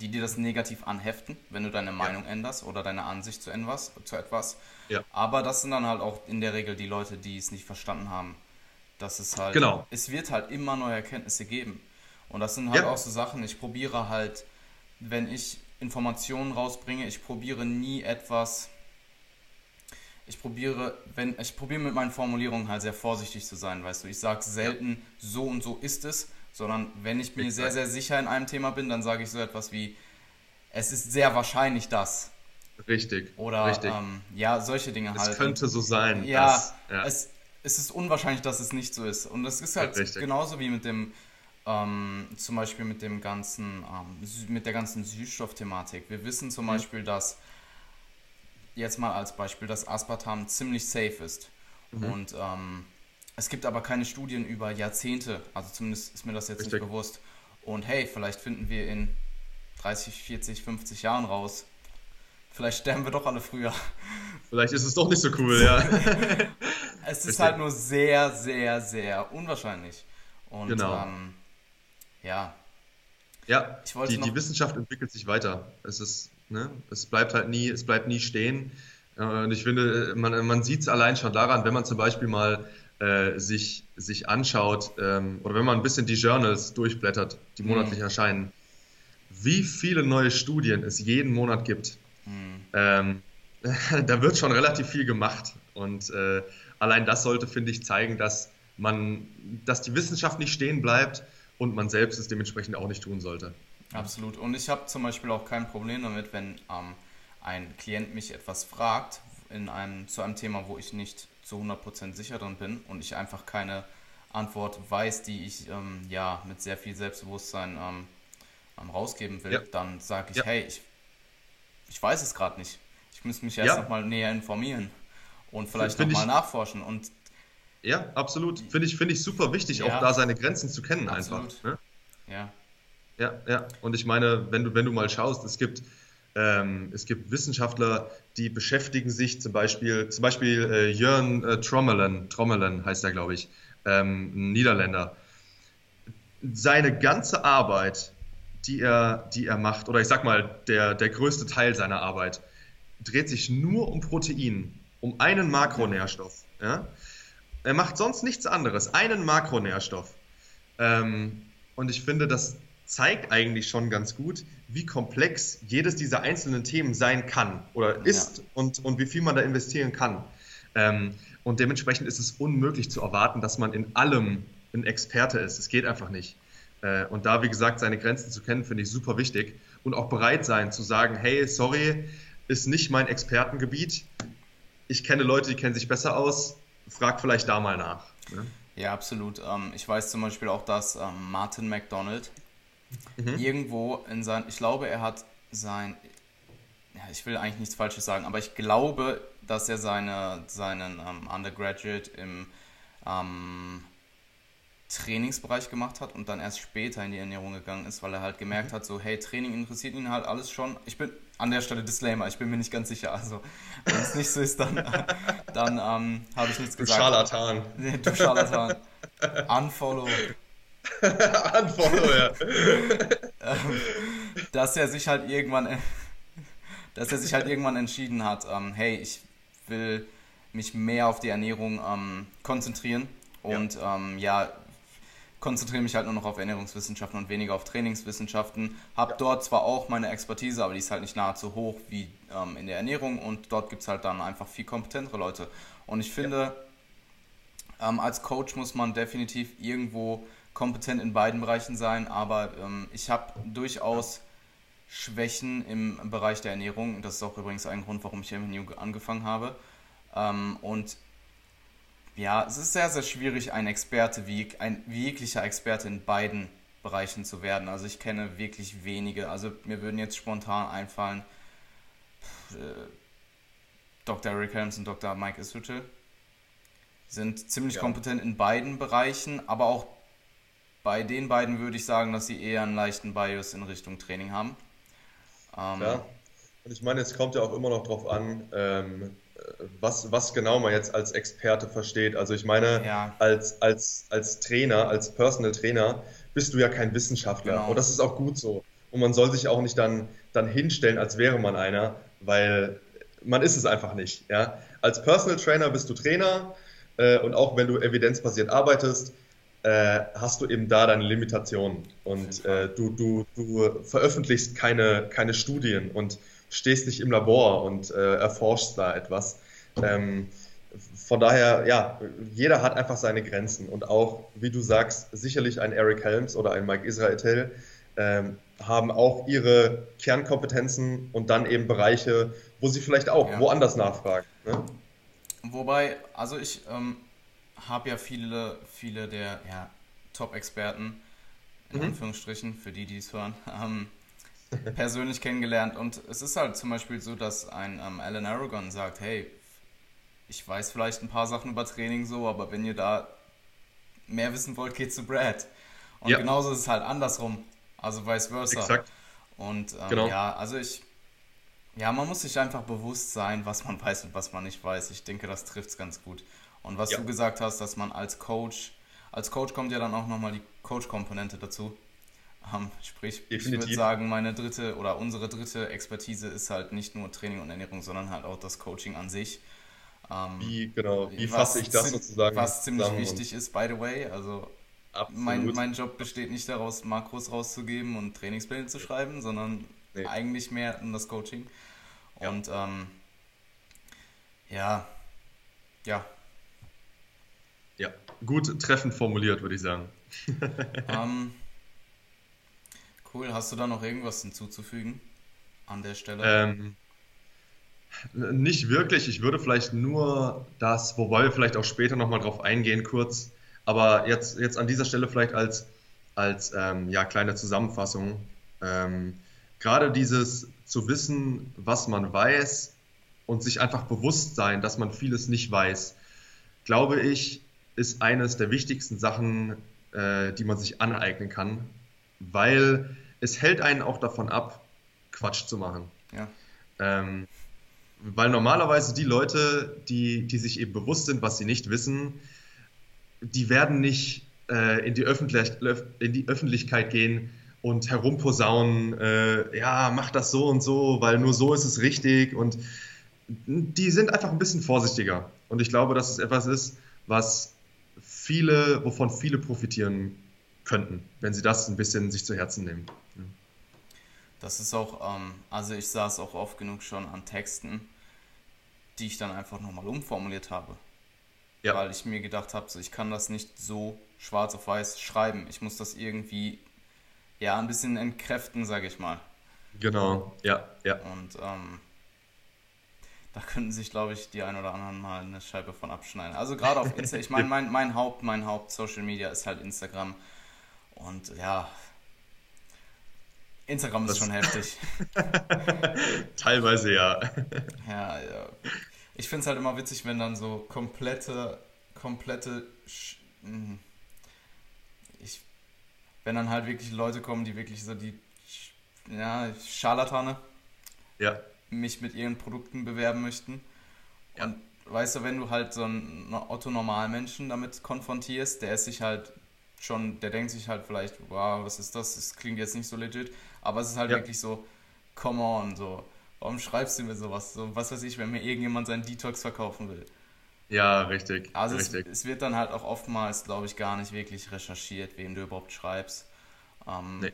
die dir das negativ anheften, wenn du deine Meinung änderst oder deine Ansicht zu etwas. Ja. Aber das sind dann halt auch in der Regel die Leute, die es nicht verstanden haben. Dass es halt, es wird halt immer neue Erkenntnisse geben. Und das sind halt auch so Sachen, ich probiere halt, wenn ich Informationen rausbringe, ich probiere nie etwas, ich probiere mit meinen Formulierungen halt sehr vorsichtig zu sein, weißt du. Ich sage selten, so und so ist es, sondern wenn ich mir sehr, sehr sicher in einem Thema bin, dann sage ich so etwas wie, es ist sehr wahrscheinlich das. Richtig. Oder, richtig. Ja, solche Dinge halt. Es könnte so sein. Ja, dass, ja. Es ist unwahrscheinlich, dass es nicht so ist. Und das ist halt richtig. Genauso wie mit dem, zum Beispiel mit dem ganzen, mit der ganzen Süßstoffthematik. Wir wissen zum Beispiel, dass, jetzt mal als Beispiel, dass Aspartam ziemlich safe ist. Und es gibt aber keine Studien über Jahrzehnte. Also zumindest ist mir das jetzt nicht bewusst. Und hey, vielleicht finden wir in 30, 40, 50 Jahren raus, vielleicht sterben wir doch alle früher. Vielleicht ist es doch nicht so cool, ja. Es ist halt nur sehr, sehr, sehr unwahrscheinlich. Und genau. Ja. Ja, ich wollte die Wissenschaft entwickelt sich weiter. Es ist, ne, es bleibt nie stehen. Und ich finde, man sieht es allein schon daran, wenn man zum Beispiel mal sich anschaut oder wenn man ein bisschen die Journals durchblättert, die monatlich erscheinen, wie viele neue Studien es jeden Monat gibt. Da wird schon relativ viel gemacht und allein das sollte, finde ich, zeigen, dass die Wissenschaft nicht stehen bleibt und man selbst es dementsprechend auch nicht tun sollte. Absolut. Und ich habe zum Beispiel auch kein Problem damit, wenn ein Klient mich etwas fragt zu einem Thema, wo ich nicht zu 100% sicher drin bin und ich einfach keine Antwort weiß, die ich mit sehr viel Selbstbewusstsein rausgeben will, dann sage ich, hey, ich weiß es gerade nicht. Ich müsste mich erst nochmal näher informieren und vielleicht nochmal nachforschen. Und ja, absolut. Finde ich super wichtig, auch da seine Grenzen zu kennen einfach. Ne? Ja. Und ich meine, wenn du mal schaust, es gibt Wissenschaftler, die beschäftigen sich zum Beispiel Jörn Trommelen heißt er, glaube ich, ein Niederländer. Seine ganze Arbeit, die er macht, oder ich sag mal, der größte Teil seiner Arbeit, dreht sich nur um Protein, um einen Makronährstoff. Ja? Er macht sonst nichts anderes, einen Makronährstoff. Und ich finde, das zeigt eigentlich schon ganz gut, wie komplex jedes dieser einzelnen Themen sein kann oder ist und wie viel man da investieren kann. Und dementsprechend ist es unmöglich zu erwarten, dass man in allem ein Experte ist. Es geht einfach nicht. Und da, wie gesagt, seine Grenzen zu kennen, finde ich super wichtig. Und auch bereit sein zu sagen, hey, sorry, ist nicht mein Expertengebiet. Ich kenne Leute, die kennen sich besser aus. Frag vielleicht da mal nach. Ne? Ja, absolut. Ich weiß zum Beispiel auch, dass Martin McDonald irgendwo in sein... Ich glaube, er hat sein... Ja, ich will eigentlich nichts Falsches sagen, aber ich glaube, dass er seinen Undergraduate im... Trainingsbereich gemacht hat und dann erst später in die Ernährung gegangen ist, weil er halt gemerkt hat, so, hey, Training interessiert ihn halt alles schon. Ich bin, an der Stelle Disclaimer, ich bin mir nicht ganz sicher, also wenn es nicht so ist, dann habe ich nichts gesagt. Du Scharlatan. Nee, du Scharlatan. Unfollow. Unfollow, ja. Dass er sich halt irgendwann entschieden hat, hey, ich will mich mehr auf die Ernährung konzentrieren und konzentriere mich halt nur noch auf Ernährungswissenschaften und weniger auf Trainingswissenschaften. Habe dort zwar auch meine Expertise, aber die ist halt nicht nahezu hoch wie in der Ernährung und dort gibt es halt dann einfach viel kompetentere Leute. Und ich finde, als Coach muss man definitiv irgendwo kompetent in beiden Bereichen sein, aber ich habe durchaus Schwächen im Bereich der Ernährung. Das ist auch übrigens ein Grund, warum ich MNU angefangen habe. Und ja, es ist sehr, sehr schwierig, ein Experte, wie jeglicher Experte in beiden Bereichen zu werden. Also ich kenne wirklich wenige. Also mir würden jetzt spontan einfallen Dr. Rick Helms und Dr. Mike Israetel sind ziemlich kompetent in beiden Bereichen, aber auch bei den beiden würde ich sagen, dass sie eher einen leichten Bias in Richtung Training haben. Ja, und ich meine, es kommt ja auch immer noch drauf an, was genau man jetzt als Experte versteht. Also ich meine, als Trainer, als Personal Trainer bist du ja kein Wissenschaftler. Genau. Und das ist auch gut so. Und man soll sich auch nicht dann hinstellen, als wäre man einer, weil man ist es einfach nicht. Ja? Als Personal Trainer bist du Trainer und auch wenn du evidenzbasiert arbeitest, hast du eben da deine Limitationen. Und du veröffentlichst keine Studien und stehst nicht im Labor und erforschst da etwas. Von daher, ja, jeder hat einfach seine Grenzen und auch, wie du sagst, sicherlich ein Eric Helms oder ein Mike Israetel haben auch ihre Kernkompetenzen und dann eben Bereiche, wo sie vielleicht auch woanders nachfragen. Ne? Wobei, also ich habe ja viele der Top-Experten, in Anführungsstrichen, für die, die es hören, persönlich kennengelernt. Und es ist halt zum Beispiel so, dass ein Alan Aragon sagt, hey, ich weiß vielleicht ein paar Sachen über Training so, aber wenn ihr da mehr wissen wollt, geht zu Brad. Und genauso ist es halt andersrum, also vice versa. Exakt. Und man muss sich einfach bewusst sein, was man weiß und was man nicht weiß. Ich denke, das trifft es ganz gut. Und was du gesagt hast, dass man als Coach kommt ja dann auch nochmal die Coach-Komponente dazu. Sprich, ich würde sagen, unsere dritte Expertise ist halt nicht nur Training und Ernährung, sondern halt auch das Coaching an sich. Wie fasse ich das sozusagen? Was ziemlich wichtig ist, by the way. Also mein Job besteht nicht daraus, Makros rauszugeben und Trainingspläne zu schreiben, sondern eigentlich mehr um das Coaching. Und gut treffend formuliert, würde ich sagen. Cool, hast du da noch irgendwas hinzuzufügen an der Stelle? Nicht wirklich, ich würde vielleicht nur das, wobei wir vielleicht auch später nochmal drauf eingehen kurz, aber jetzt an dieser Stelle vielleicht als kleine Zusammenfassung, gerade dieses zu wissen, was man weiß und sich einfach bewusst sein, dass man vieles nicht weiß, glaube ich, ist eines der wichtigsten Sachen, die man sich aneignen kann, weil es hält einen auch davon ab, Quatsch zu machen. Ja. Weil normalerweise die Leute, die sich eben bewusst sind, was sie nicht wissen, die werden nicht in die Öffentlichkeit gehen und herumposaunen, mach das so und so, weil nur so ist es richtig. Und die sind einfach ein bisschen vorsichtiger. Und ich glaube, dass es etwas ist, wovon viele profitieren könnten, wenn sie das ein bisschen sich zu Herzen nehmen. Ja. Das ist auch, also ich saß auch oft genug schon an Texten, die ich dann einfach nochmal umformuliert habe. Ja. Weil ich mir gedacht habe, so, ich kann das nicht so schwarz auf weiß schreiben. Ich muss das irgendwie, ein bisschen entkräften, sage ich mal. Genau, ja. Und da könnten sich, glaube ich, die ein oder anderen mal eine Scheibe von abschneiden. Also gerade auf Instagram, ich meine, mein Haupt Social Media ist halt Instagram. Und Instagram ist schon heftig. Teilweise ja. Ja. Ich finde es halt immer witzig, wenn dann so komplette wenn dann halt wirklich Leute kommen, die wirklich so die Scharlatane mich mit ihren Produkten bewerben möchten. Ja. Und weißt du, wenn du halt so einen Otto-Normalmenschen damit konfrontierst, der denkt sich halt vielleicht, wow, was ist das? Das klingt jetzt nicht so legit, aber es ist halt wirklich so, come on, so, warum schreibst du mir sowas? So, was weiß ich, wenn mir irgendjemand seinen Detox verkaufen will. Ja, richtig. Also richtig. Es wird dann halt auch oftmals, glaube ich, gar nicht wirklich recherchiert, wem du überhaupt schreibst. Nee.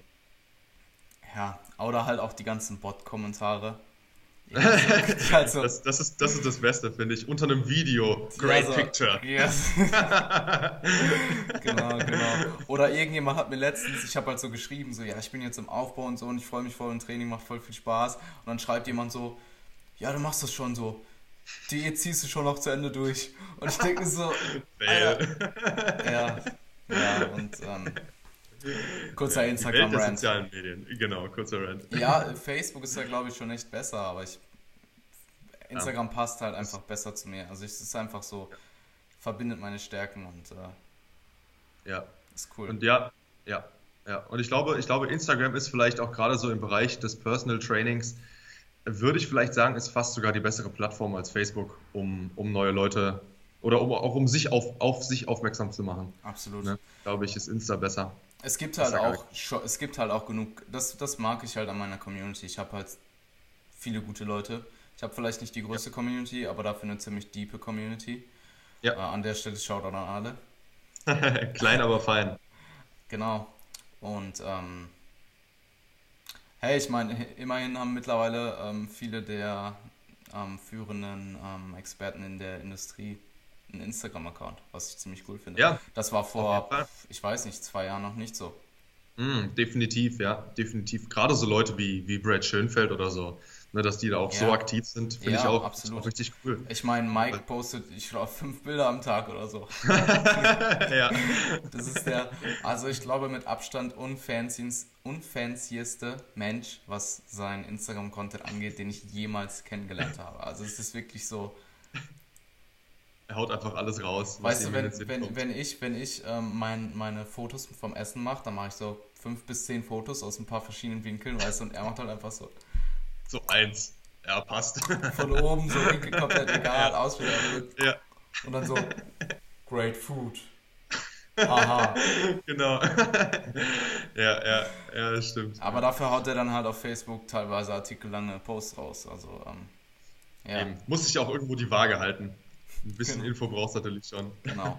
Ja, oder halt auch die ganzen Bot-Kommentare. Also, das ist das Beste, finde ich. Unter einem Video. Great picture. Yes. Genau. Oder irgendjemand hat mir letztens, ich habe halt so geschrieben, so, ich bin jetzt im Aufbau und so und ich freue mich voll, im Training macht voll viel Spaß. Und dann schreibt jemand so, du machst das schon so. Diät ziehst du schon auch zu Ende durch. Und ich denke so, kurzer Instagram-Rant. Die sozialen Medien, genau, kurzer Rant. Ja, Facebook ist ja, glaube ich, schon echt besser, aber Instagram passt halt einfach besser zu mir. Also es ist einfach so, verbindet meine Stärken und ist cool. Und und ich glaube, Instagram ist vielleicht auch gerade so im Bereich des Personal Trainings, würde ich vielleicht sagen, ist fast sogar die bessere Plattform als Facebook, um neue Leute oder um sich auf sich aufmerksam zu machen. Absolut. Ne? Glaube ich, ist Insta besser. Es gibt halt auch genug, das mag ich halt an meiner Community. Ich habe halt viele gute Leute. Ich habe vielleicht nicht die größte Community, aber dafür eine ziemlich deepe Community. Ja. An der Stelle Shoutout an alle. Klein, aber fein. Genau. Und ich meine, immerhin haben mittlerweile viele der führenden Experten in der Industrie einen Instagram-Account, was ich ziemlich cool finde. Ja, das war vor, ich weiß nicht, 2 Jahren noch nicht so. Definitiv, ja, definitiv. Gerade so Leute wie Brad Schoenfeld oder so, ne, dass die da auch so aktiv sind, finde ich auch, absolut. Auch richtig cool. Ich meine, Mike postet, ich glaube, 5 Bilder am Tag oder so. Ja. Das ist der, also ich glaube, mit Abstand unfancieste Mensch, was seinen Instagram-Content angeht, den ich jemals kennengelernt habe. Also es ist wirklich so... Er haut einfach alles raus. Weißt du, wenn ich meine Fotos vom Essen mache, dann mache ich so 5 bis 10 Fotos aus ein paar verschiedenen Winkeln, weißt du, und er macht halt einfach so. So eins. Ja, passt. Von oben, so Winkel komplett egal, auswählen. Ja. Und dann so, great food. Aha. Genau. Ja, das stimmt. Aber dafür haut er dann halt auf Facebook teilweise artikellange Posts raus. Also, ja. Eben. Muss sich auch irgendwo die Waage halten. Ein bisschen Info brauchst du natürlich schon. Genau.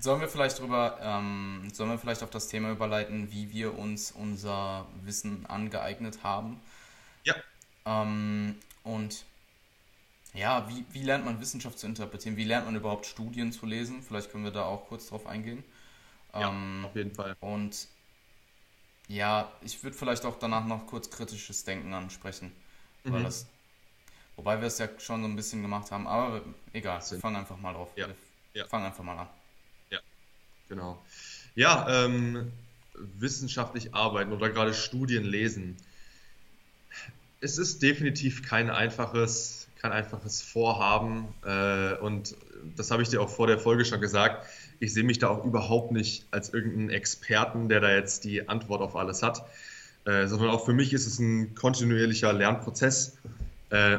Sollen wir vielleicht auf das Thema überleiten, wie wir uns unser Wissen angeeignet haben? Ja. Und ja, wie lernt man Wissenschaft zu interpretieren? Wie lernt man überhaupt Studien zu lesen? Vielleicht können wir da auch kurz drauf eingehen. Ja, auf jeden Fall. Und ja, ich würde vielleicht auch danach noch kurz kritisches Denken ansprechen, weil das... Wobei wir es ja schon so ein bisschen gemacht haben, aber egal, wir fangen einfach mal drauf. Wir fangen einfach mal an. Ja, genau. Ja, wissenschaftlich arbeiten oder gerade Studien lesen. Es ist definitiv kein einfaches Vorhaben und das habe ich dir auch vor der Folge schon gesagt. Ich sehe mich da auch überhaupt nicht als irgendeinen Experten, der da jetzt die Antwort auf alles hat, sondern auch für mich ist es ein kontinuierlicher Lernprozess.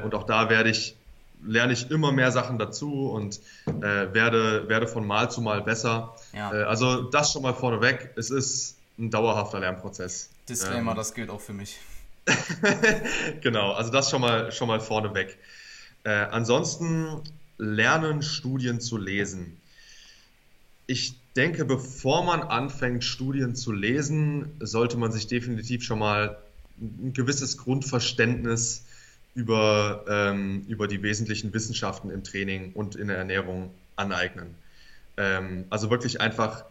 Und auch da lerne ich immer mehr Sachen dazu und werde von Mal zu Mal besser. Ja. Also das schon mal vorneweg, es ist ein dauerhafter Lernprozess. Disclaimer, das gilt auch für mich. Genau, also das schon mal vorneweg. Ansonsten lernen, Studien zu lesen. Ich denke, bevor man anfängt, Studien zu lesen, sollte man sich definitiv schon mal ein gewisses Grundverständnis über die wesentlichen Wissenschaften im Training und in der Ernährung aneignen. Also wirklich einfach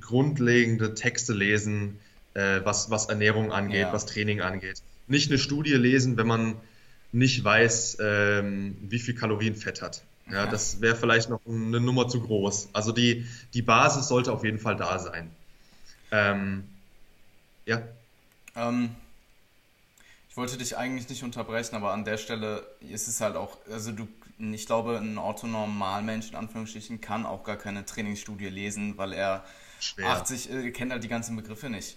grundlegende Texte lesen, was Ernährung angeht, was Training angeht. Nicht eine Studie lesen, wenn man nicht weiß, wie viel Kalorien Fett hat. Ja, das wäre vielleicht noch eine Nummer zu groß. Also die Basis sollte auf jeden Fall da sein. Ich wollte dich eigentlich nicht unterbrechen, aber an der Stelle ist es halt auch, also ich glaube, ein Orthonormalmensch in Anführungsstrichen kann auch gar keine Trainingsstudie lesen, weil er kennt halt die ganzen Begriffe nicht.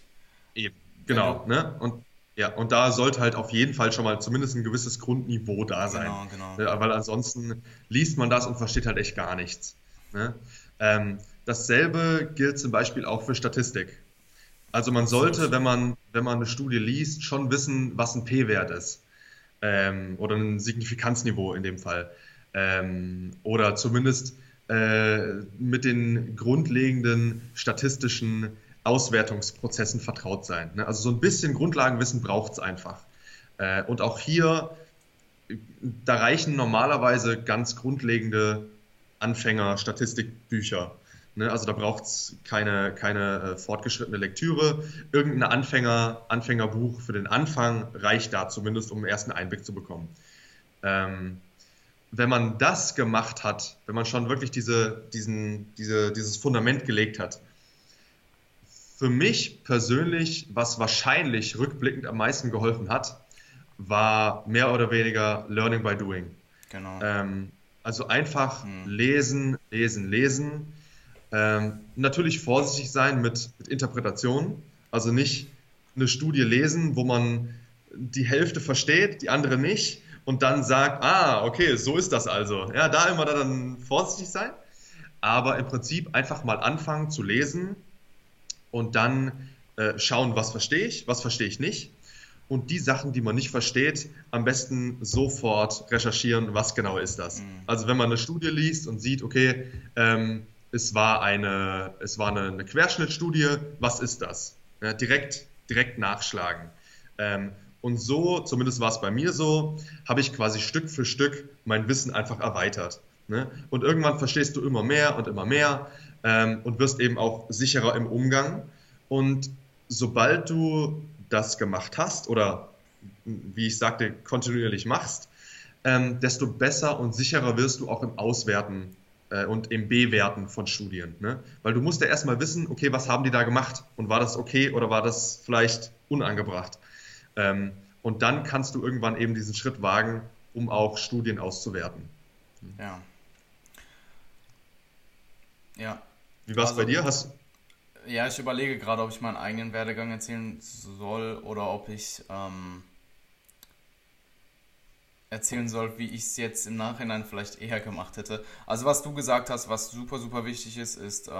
Eben, genau, ne? Und da sollte halt auf jeden Fall schon mal zumindest ein gewisses Grundniveau da sein. Genau. Weil ansonsten liest man das und versteht halt echt gar nichts. Ne? Dasselbe gilt zum Beispiel auch für Statistik. Also man sollte, wenn man eine Studie liest, schon wissen, was ein P-Wert ist oder ein Signifikanzniveau in dem Fall oder zumindest mit den grundlegenden statistischen Auswertungsprozessen vertraut sein. Ne? Also so ein bisschen Grundlagenwissen braucht es einfach. Und auch hier, da reichen normalerweise ganz grundlegende Anfänger-Statistikbücher. Also da braucht es keine fortgeschrittene Lektüre. Irgendein Anfängerbuch für den Anfang reicht da zumindest, um einen ersten Einblick zu bekommen. Wenn man das gemacht hat, wenn man schon wirklich dieses Fundament gelegt hat, für mich persönlich, was wahrscheinlich rückblickend am meisten geholfen hat, war mehr oder weniger Learning by Doing. Genau. Also einfach lesen. Natürlich vorsichtig sein mit Interpretationen, also nicht eine Studie lesen, wo man die Hälfte versteht, die andere nicht und dann sagt, okay, so ist das also. Ja, da immer dann vorsichtig sein, aber im Prinzip einfach mal anfangen zu lesen und dann schauen, was verstehe ich nicht und die Sachen, die man nicht versteht, am besten sofort recherchieren, was genau ist das. Also wenn man eine Studie liest und sieht, okay, es war eine Querschnittstudie, was ist das? Ja, direkt nachschlagen. Und so, zumindest war es bei mir so, habe ich quasi Stück für Stück mein Wissen einfach erweitert. Ne? Und irgendwann verstehst du immer mehr und wirst eben auch sicherer im Umgang. Und sobald du das gemacht hast oder, wie ich sagte, kontinuierlich machst, desto besser und sicherer wirst du auch im Auswerten und im Bewerten von Studien. Ne? Weil du musst ja erstmal wissen, okay, was haben die da gemacht? Und war das okay oder war das vielleicht unangebracht? Und dann kannst du irgendwann eben diesen Schritt wagen, um auch Studien auszuwerten. Ja. Ja. Wie war es bei dir? Ja, ich überlege gerade, ob ich meinen eigenen Werdegang erzählen soll oder ob ich erzählen soll, wie ich es jetzt im Nachhinein vielleicht eher gemacht hätte. Also was du gesagt hast, was super, super wichtig ist, ist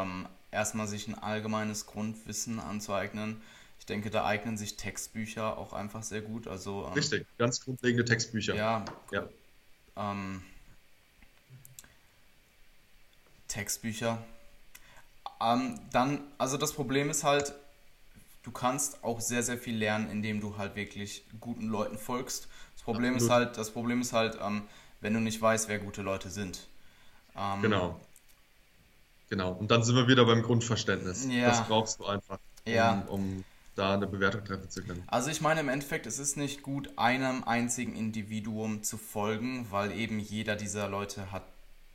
erstmal sich ein allgemeines Grundwissen anzueignen. Ich denke, da eignen sich Textbücher auch einfach sehr gut. Also, richtig, ganz grundlegende Textbücher. Ja. Textbücher. Dann, also das Problem ist halt, du kannst auch sehr, sehr viel lernen, indem du halt wirklich guten Leuten folgst. Das Problem ist halt, wenn du nicht weißt, wer gute Leute sind. Genau. Und dann sind wir wieder beim Grundverständnis. Ja. Das brauchst du einfach, um da eine Bewertung treffen zu können. Also ich meine, im Endeffekt, es ist nicht gut, einem einzigen Individuum zu folgen, weil eben jeder dieser Leute hat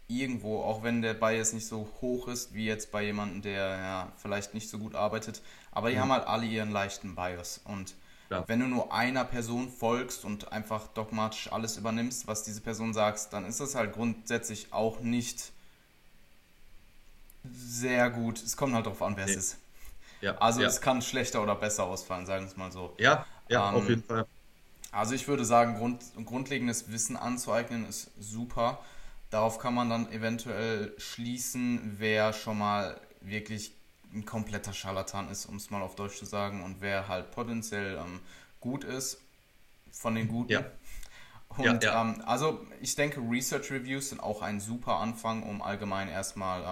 irgendwo, auch wenn der Bias nicht so hoch ist, wie jetzt bei jemandem, der vielleicht nicht so gut arbeitet, aber die haben halt alle ihren leichten Bias. Und wenn du nur einer Person folgst und einfach dogmatisch alles übernimmst, was diese Person sagt, dann ist das halt grundsätzlich auch nicht sehr gut. Es kommt halt darauf an, wer es ist. Ja, also es kann schlechter oder besser ausfallen, sagen wir es mal so. Ja, auf jeden Fall. Also ich würde sagen, grundlegendes Wissen anzueignen ist super. Darauf kann man dann eventuell schließen, wer schon mal wirklich ein kompletter Scharlatan ist, um es mal auf Deutsch zu sagen, und wer halt potenziell gut ist von den Guten. Ja. Und also ich denke, Research Reviews sind auch ein super Anfang, um allgemein erstmal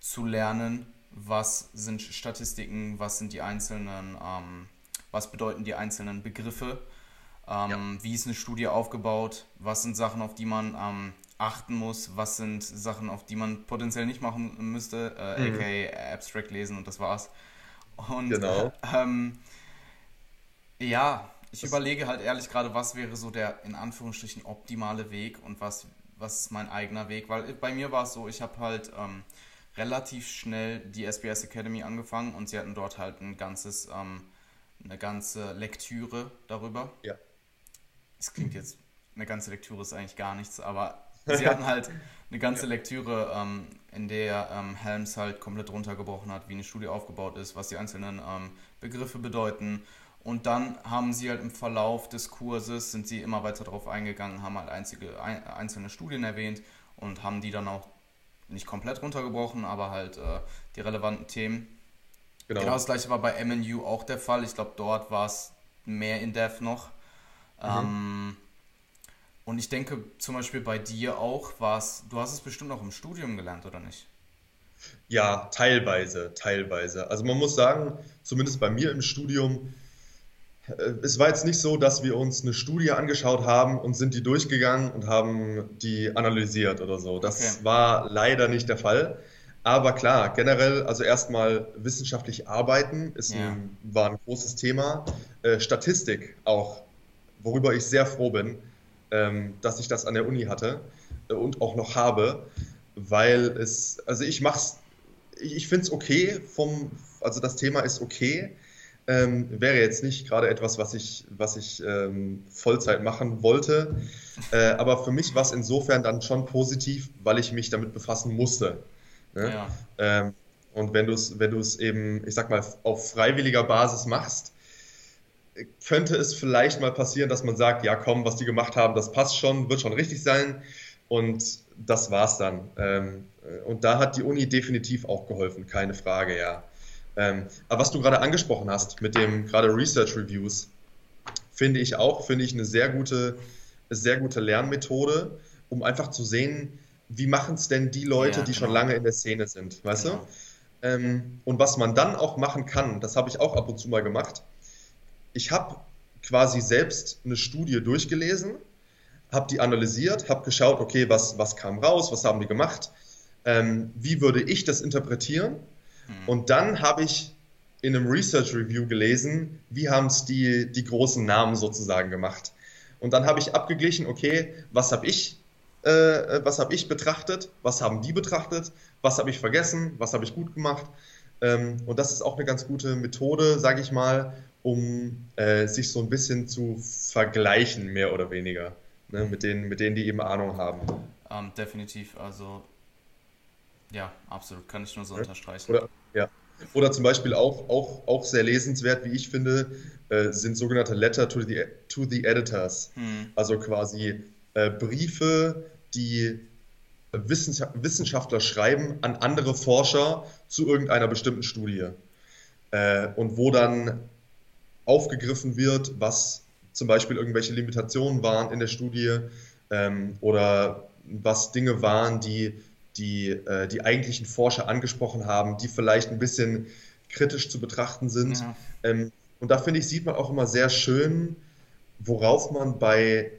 zu lernen, was sind Statistiken, was sind die einzelnen, was bedeuten die einzelnen Begriffe, wie ist eine Studie aufgebaut, was sind Sachen, auf die man achten muss, was sind Sachen, auf die man potenziell nicht machen müsste, aka Abstract lesen und das war's. Und ich überlege halt ehrlich gerade, was wäre so der in Anführungsstrichen optimale Weg und was ist mein eigener Weg, weil bei mir war es so, ich habe halt relativ schnell die SBS Academy angefangen und sie hatten dort halt eine ganze Lektüre darüber. Ja. Es klingt jetzt, eine ganze Lektüre ist eigentlich gar nichts, aber sie hatten halt eine ganze Lektüre, in der Helms halt komplett runtergebrochen hat, wie eine Studie aufgebaut ist, was die einzelnen Begriffe bedeuten. Und dann haben sie halt im Verlauf des Kurses, sind sie immer weiter darauf eingegangen, haben halt einzelne Studien erwähnt und haben die dann auch nicht komplett runtergebrochen, aber halt die relevanten Themen. Genau das gleiche war bei MNU auch der Fall. Ich glaube, dort war es mehr in-depth noch. Und ich denke, zum Beispiel bei dir auch, du hast es bestimmt auch im Studium gelernt, oder nicht? Ja, teilweise. Also man muss sagen, zumindest bei mir im Studium, es war jetzt nicht so, dass wir uns eine Studie angeschaut haben und sind die durchgegangen und haben die analysiert oder so. Das war leider nicht der Fall. Aber klar, generell, also erstmal wissenschaftlich arbeiten war ein großes Thema. Statistik auch, worüber ich sehr froh bin, dass ich das an der Uni hatte und auch noch habe, weil ich finde es okay, also das Thema ist okay, wäre jetzt nicht gerade etwas, was ich Vollzeit machen wollte, aber für mich war es insofern dann schon positiv, weil ich mich damit befassen musste. Ne? Ja. Und wenn du es eben, ich sag mal, auf freiwilliger Basis machst, könnte es vielleicht mal passieren, dass man sagt, ja komm, was die gemacht haben, das passt schon, wird schon richtig sein und das war's dann. Und da hat die Uni definitiv auch geholfen, keine Frage, aber was du gerade angesprochen hast mit dem gerade Research Reviews, finde ich eine sehr gute Lernmethode, um einfach zu sehen, wie machen es denn die Leute, die schon lange in der Szene sind, weißt du? Und was man dann auch machen kann, das habe ich auch ab und zu mal gemacht. Ich habe quasi selbst eine Studie durchgelesen, habe die analysiert, habe geschaut, okay, was kam raus, was haben die gemacht, wie würde ich das interpretieren? Und dann habe ich in einem Research Review gelesen, wie haben es die großen Namen sozusagen gemacht. Und dann habe ich abgeglichen, okay, was habe ich betrachtet, was haben die betrachtet, was habe ich vergessen, was habe ich gut gemacht. Und das ist auch eine ganz gute Methode, sage ich mal, um sich so ein bisschen zu vergleichen, mehr oder weniger, ne, mit denen, die eben Ahnung haben. Definitiv, also ja, absolut, kann ich nur so unterstreichen. Oder zum Beispiel auch sehr lesenswert, wie ich finde, sind sogenannte Letter to the Editors. Also quasi Briefe, die Wissenschaftler schreiben an andere Forscher zu irgendeiner bestimmten Studie. Und wo dann aufgegriffen wird, was zum Beispiel irgendwelche Limitationen waren in der Studie oder was Dinge waren, die eigentlichen Forscher angesprochen haben, die vielleicht ein bisschen kritisch zu betrachten sind. Ja. Und da, finde ich, sieht man auch immer sehr schön, worauf man bei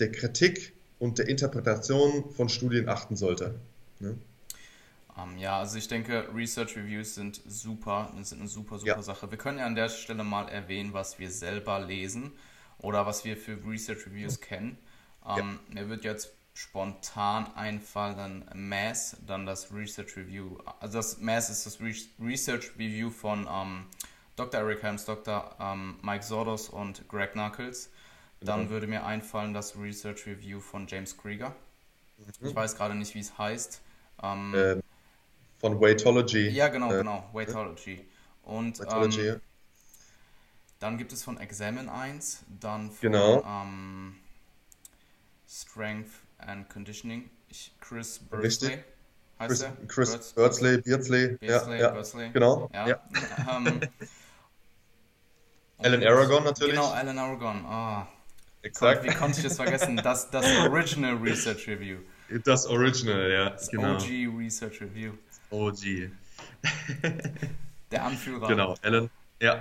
der Kritik und der Interpretation von Studien achten sollte. Ne? Ja, also ich denke, Research Reviews sind eine super Sache. Wir können ja an der Stelle mal erwähnen, was wir selber lesen oder was wir für Research Reviews kennen. Mir wird jetzt spontan einfallen, MAS, dann das Research Review. Also das MAS ist das Research Review von Dr. Eric Helms, Dr. Mike Sordos und Greg Knuckles. Dann würde mir einfallen das Research Review von James Krieger. Ich weiß gerade nicht, wie es heißt. Von Weightology. Ja, genau, Weightology. Und dann gibt es von Examine eins, dann von Strength and Conditioning, Chris Beardsley heißt er? Chris Beardsley. Genau. Ja. Ja. Alan Aragon natürlich. Genau, Alan Aragon. Exakt. Wie konnte ich das vergessen? Das Original Research Review. Das Original, ja. Das OG Research Review. OG. Der Anführer. Genau, Alan. Ja.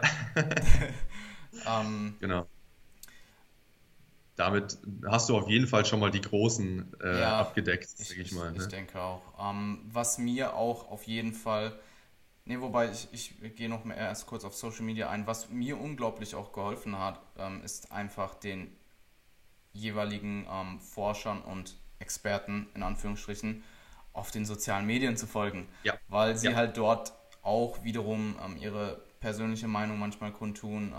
Genau. Damit hast du auf jeden Fall schon mal die Großen abgedeckt, denke ich mal. Ne? Ich denke auch. Was mir auch auf jeden Fall, ich gehe noch mehr erst kurz auf Social Media ein, was mir unglaublich auch geholfen hat, ist einfach den jeweiligen Forschern und Experten, in Anführungsstrichen, auf den sozialen Medien zu folgen. Ja. Weil sie halt dort auch wiederum ihre persönliche Meinung manchmal kundtun,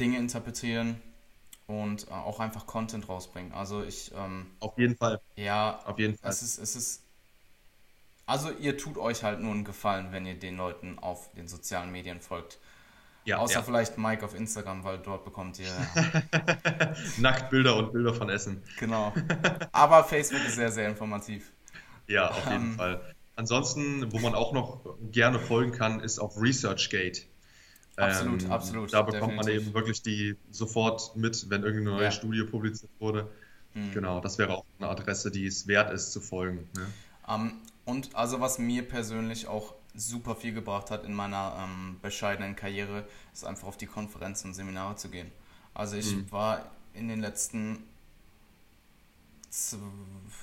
Dinge interpretieren und auch einfach Content rausbringen. Also ich... auf jeden Fall. Ja, auf jeden Fall. Es ist... Also ihr tut euch halt nur einen Gefallen, wenn ihr den Leuten auf den sozialen Medien folgt. Ja, außer vielleicht Mike auf Instagram, weil dort bekommt ihr... Nacktbilder und Bilder von Essen. Genau. Aber Facebook ist sehr, sehr informativ. Ja, auf jeden Fall. Ansonsten, wo man auch noch gerne folgen kann, ist auf ResearchGate. Absolut. Da bekommt man eben wirklich sofort mit, wenn irgendeine neue Studie publiziert wurde. Genau, das wäre auch eine Adresse, die es wert ist zu folgen. Ne? Und also was mir persönlich auch super viel gebracht hat in meiner bescheidenen Karriere, ist einfach auf die Konferenzen und Seminare zu gehen. Also ich war in den letzten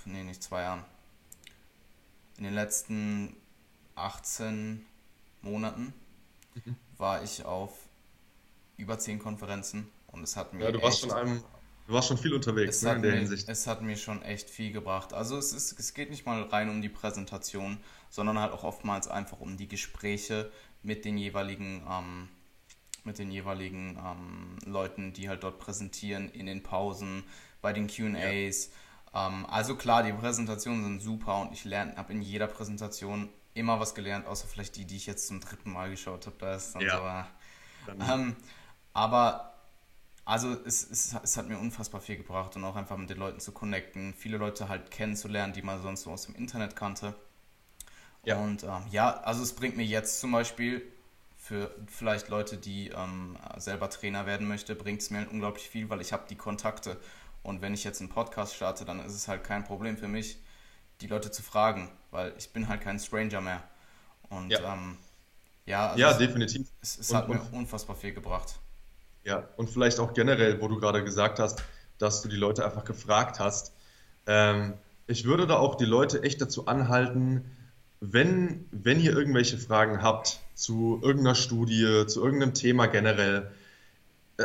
in den letzten 18 Monaten war ich auf über 10 Konferenzen und es hat mir du warst schon viel unterwegs, ne, in der Hinsicht. Es hat mir schon echt viel gebracht. Also es geht nicht mal rein um die Präsentation, sondern halt auch oftmals einfach um die Gespräche mit den jeweiligen Leuten, die halt dort präsentieren, in den Pausen, bei den Q&As. Also klar, die Präsentationen sind super und ich habe in jeder Präsentation immer was gelernt, außer vielleicht die ich jetzt zum 3. Mal geschaut habe. Da ist dann aber also es hat mir unfassbar viel gebracht und auch einfach mit den Leuten zu connecten, viele Leute halt kennenzulernen, die man sonst so aus dem Internet kannte. Ja. Und also es bringt mir jetzt zum Beispiel für vielleicht Leute, die selber Trainer werden möchte, bringt es mir halt unglaublich viel, weil ich habe die Kontakte. Und wenn ich jetzt einen Podcast starte, dann ist es halt kein Problem für mich, die Leute zu fragen, weil ich bin halt kein Stranger mehr. Und definitiv. Es hat mir unfassbar viel gebracht. Ja, und vielleicht auch generell, wo du gerade gesagt hast, dass du die Leute einfach gefragt hast. Ich würde da auch die Leute echt dazu anhalten, wenn ihr irgendwelche Fragen habt zu irgendeiner Studie, zu irgendeinem Thema generell,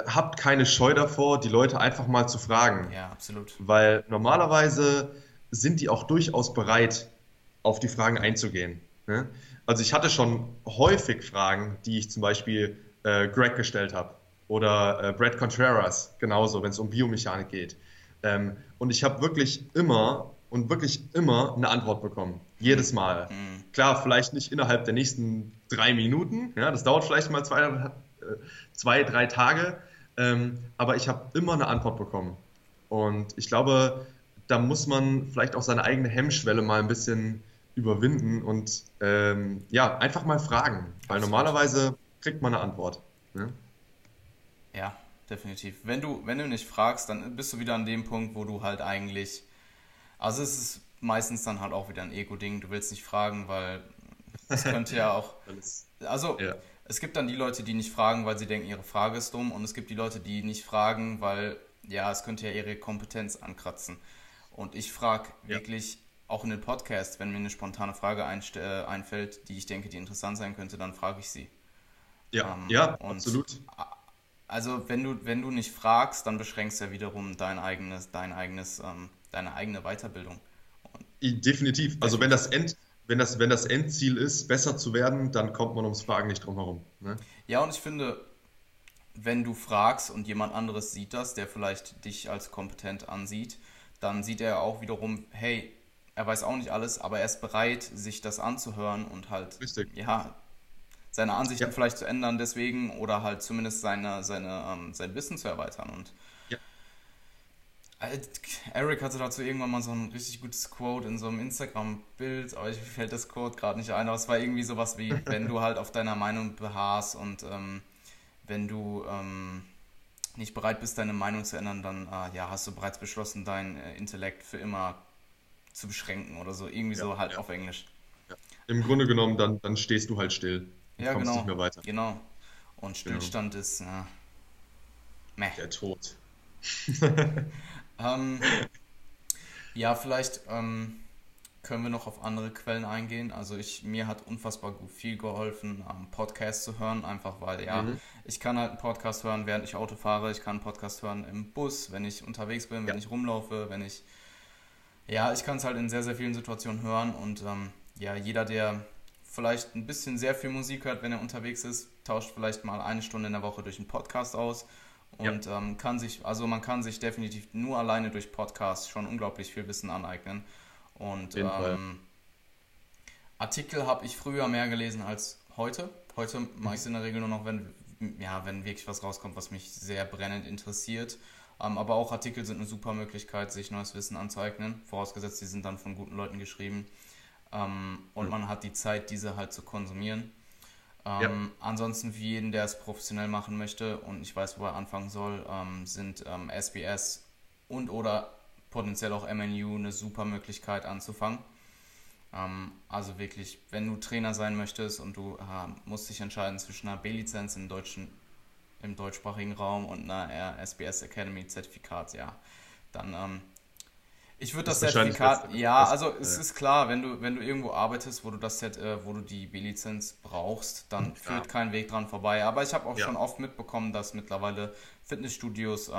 habt keine Scheu davor, die Leute einfach mal zu fragen. Ja, absolut. Weil normalerweise sind die auch durchaus bereit, auf die Fragen einzugehen. Ne? Also ich hatte schon häufig Fragen, die ich zum Beispiel Greg gestellt habe oder Brad Contreras, genauso, wenn es um Biomechanik geht. Und ich habe wirklich immer eine Antwort bekommen. Jedes Mal. Mhm. Klar, vielleicht nicht innerhalb der nächsten 3 Minuten. Ja, das dauert vielleicht mal 2, 3 Tage. Aber ich habe immer eine Antwort bekommen. Und ich glaube, da muss man vielleicht auch seine eigene Hemmschwelle mal ein bisschen überwinden und ja, einfach mal fragen. Weil normalerweise kriegt man eine Antwort. Ne? Ja, definitiv. Wenn du nicht fragst, dann bist du wieder an dem Punkt, wo du halt eigentlich... Also es ist meistens dann halt auch wieder ein Ego-Ding. Du willst nicht fragen, weil es könnte ja auch... Also ja. Es gibt dann die Leute, die nicht fragen, weil sie denken, ihre Frage ist dumm. Und es gibt die Leute, die nicht fragen, weil ja, es könnte ja ihre Kompetenz ankratzen. Und ich frage wirklich auch in den Podcasts, wenn mir eine spontane Frage einfällt, die ich denke, die interessant sein könnte, dann frage ich sie. Ja, absolut. Also wenn du nicht fragst, dann beschränkst du ja wiederum deine eigene Weiterbildung. Definitiv. Also wenn das Endziel ist, besser zu werden, dann kommt man ums Fragen nicht drum herum. Ne? Ja, und ich finde, wenn du fragst und jemand anderes sieht das, der vielleicht dich als kompetent ansieht, dann sieht er auch wiederum, hey, er weiß auch nicht alles, aber er ist bereit, sich das anzuhören und halt seine Ansichten vielleicht zu ändern deswegen oder halt zumindest sein Wissen zu erweitern. Und Eric hatte dazu irgendwann mal so ein richtig gutes Quote in so einem Instagram-Bild, aber mir fällt das Quote gerade nicht ein, aber es war irgendwie sowas wie, wenn du halt auf deiner Meinung beharrst und wenn du nicht bereit bist, deine Meinung zu ändern, dann hast du bereits beschlossen, deinen Intellekt für immer zu beschränken oder so, irgendwie so halt auf Englisch. Ja. Im Grunde genommen, dann stehst du halt still und kommst nicht mehr weiter. Genau. Und Stillstand ist meh. Der Tod. Vielleicht können wir noch auf andere Quellen eingehen. Also mir hat unfassbar viel geholfen, Podcasts zu hören, einfach weil ich kann halt einen Podcast hören, während ich Auto fahre, ich kann einen Podcast hören im Bus, wenn ich unterwegs bin, wenn ich rumlaufe, wenn ich ich kann es halt in sehr, sehr vielen Situationen hören und jeder, der vielleicht ein bisschen sehr viel Musik hört, wenn er unterwegs ist, tauscht vielleicht mal eine Stunde in der Woche durch einen Podcast aus. Und man kann sich definitiv nur alleine durch Podcasts schon unglaublich viel Wissen aneignen. Und Artikel habe ich früher mehr gelesen als heute. Heute mache ich es in der Regel nur noch, wenn wirklich was rauskommt, was mich sehr brennend interessiert. Aber auch Artikel sind eine super Möglichkeit, sich neues Wissen anzueignen. Vorausgesetzt, die sind dann von guten Leuten geschrieben. Und man hat die Zeit, diese halt zu konsumieren. Ansonsten für jeden, der es professionell machen möchte und nicht weiß, wo er anfangen soll, sind SBS und oder potenziell auch MNU eine super Möglichkeit anzufangen. Also wirklich, wenn du Trainer sein möchtest und du musst dich entscheiden zwischen einer B-Lizenz im deutschsprachigen Raum und einer SBS Academy Zertifikat, dann... Ich würde das Zertifikat, es ist klar, wenn du irgendwo arbeitest, wo du die B-Lizenz brauchst, dann führt kein Weg dran vorbei. Aber ich habe auch schon oft mitbekommen, dass mittlerweile Fitnessstudios,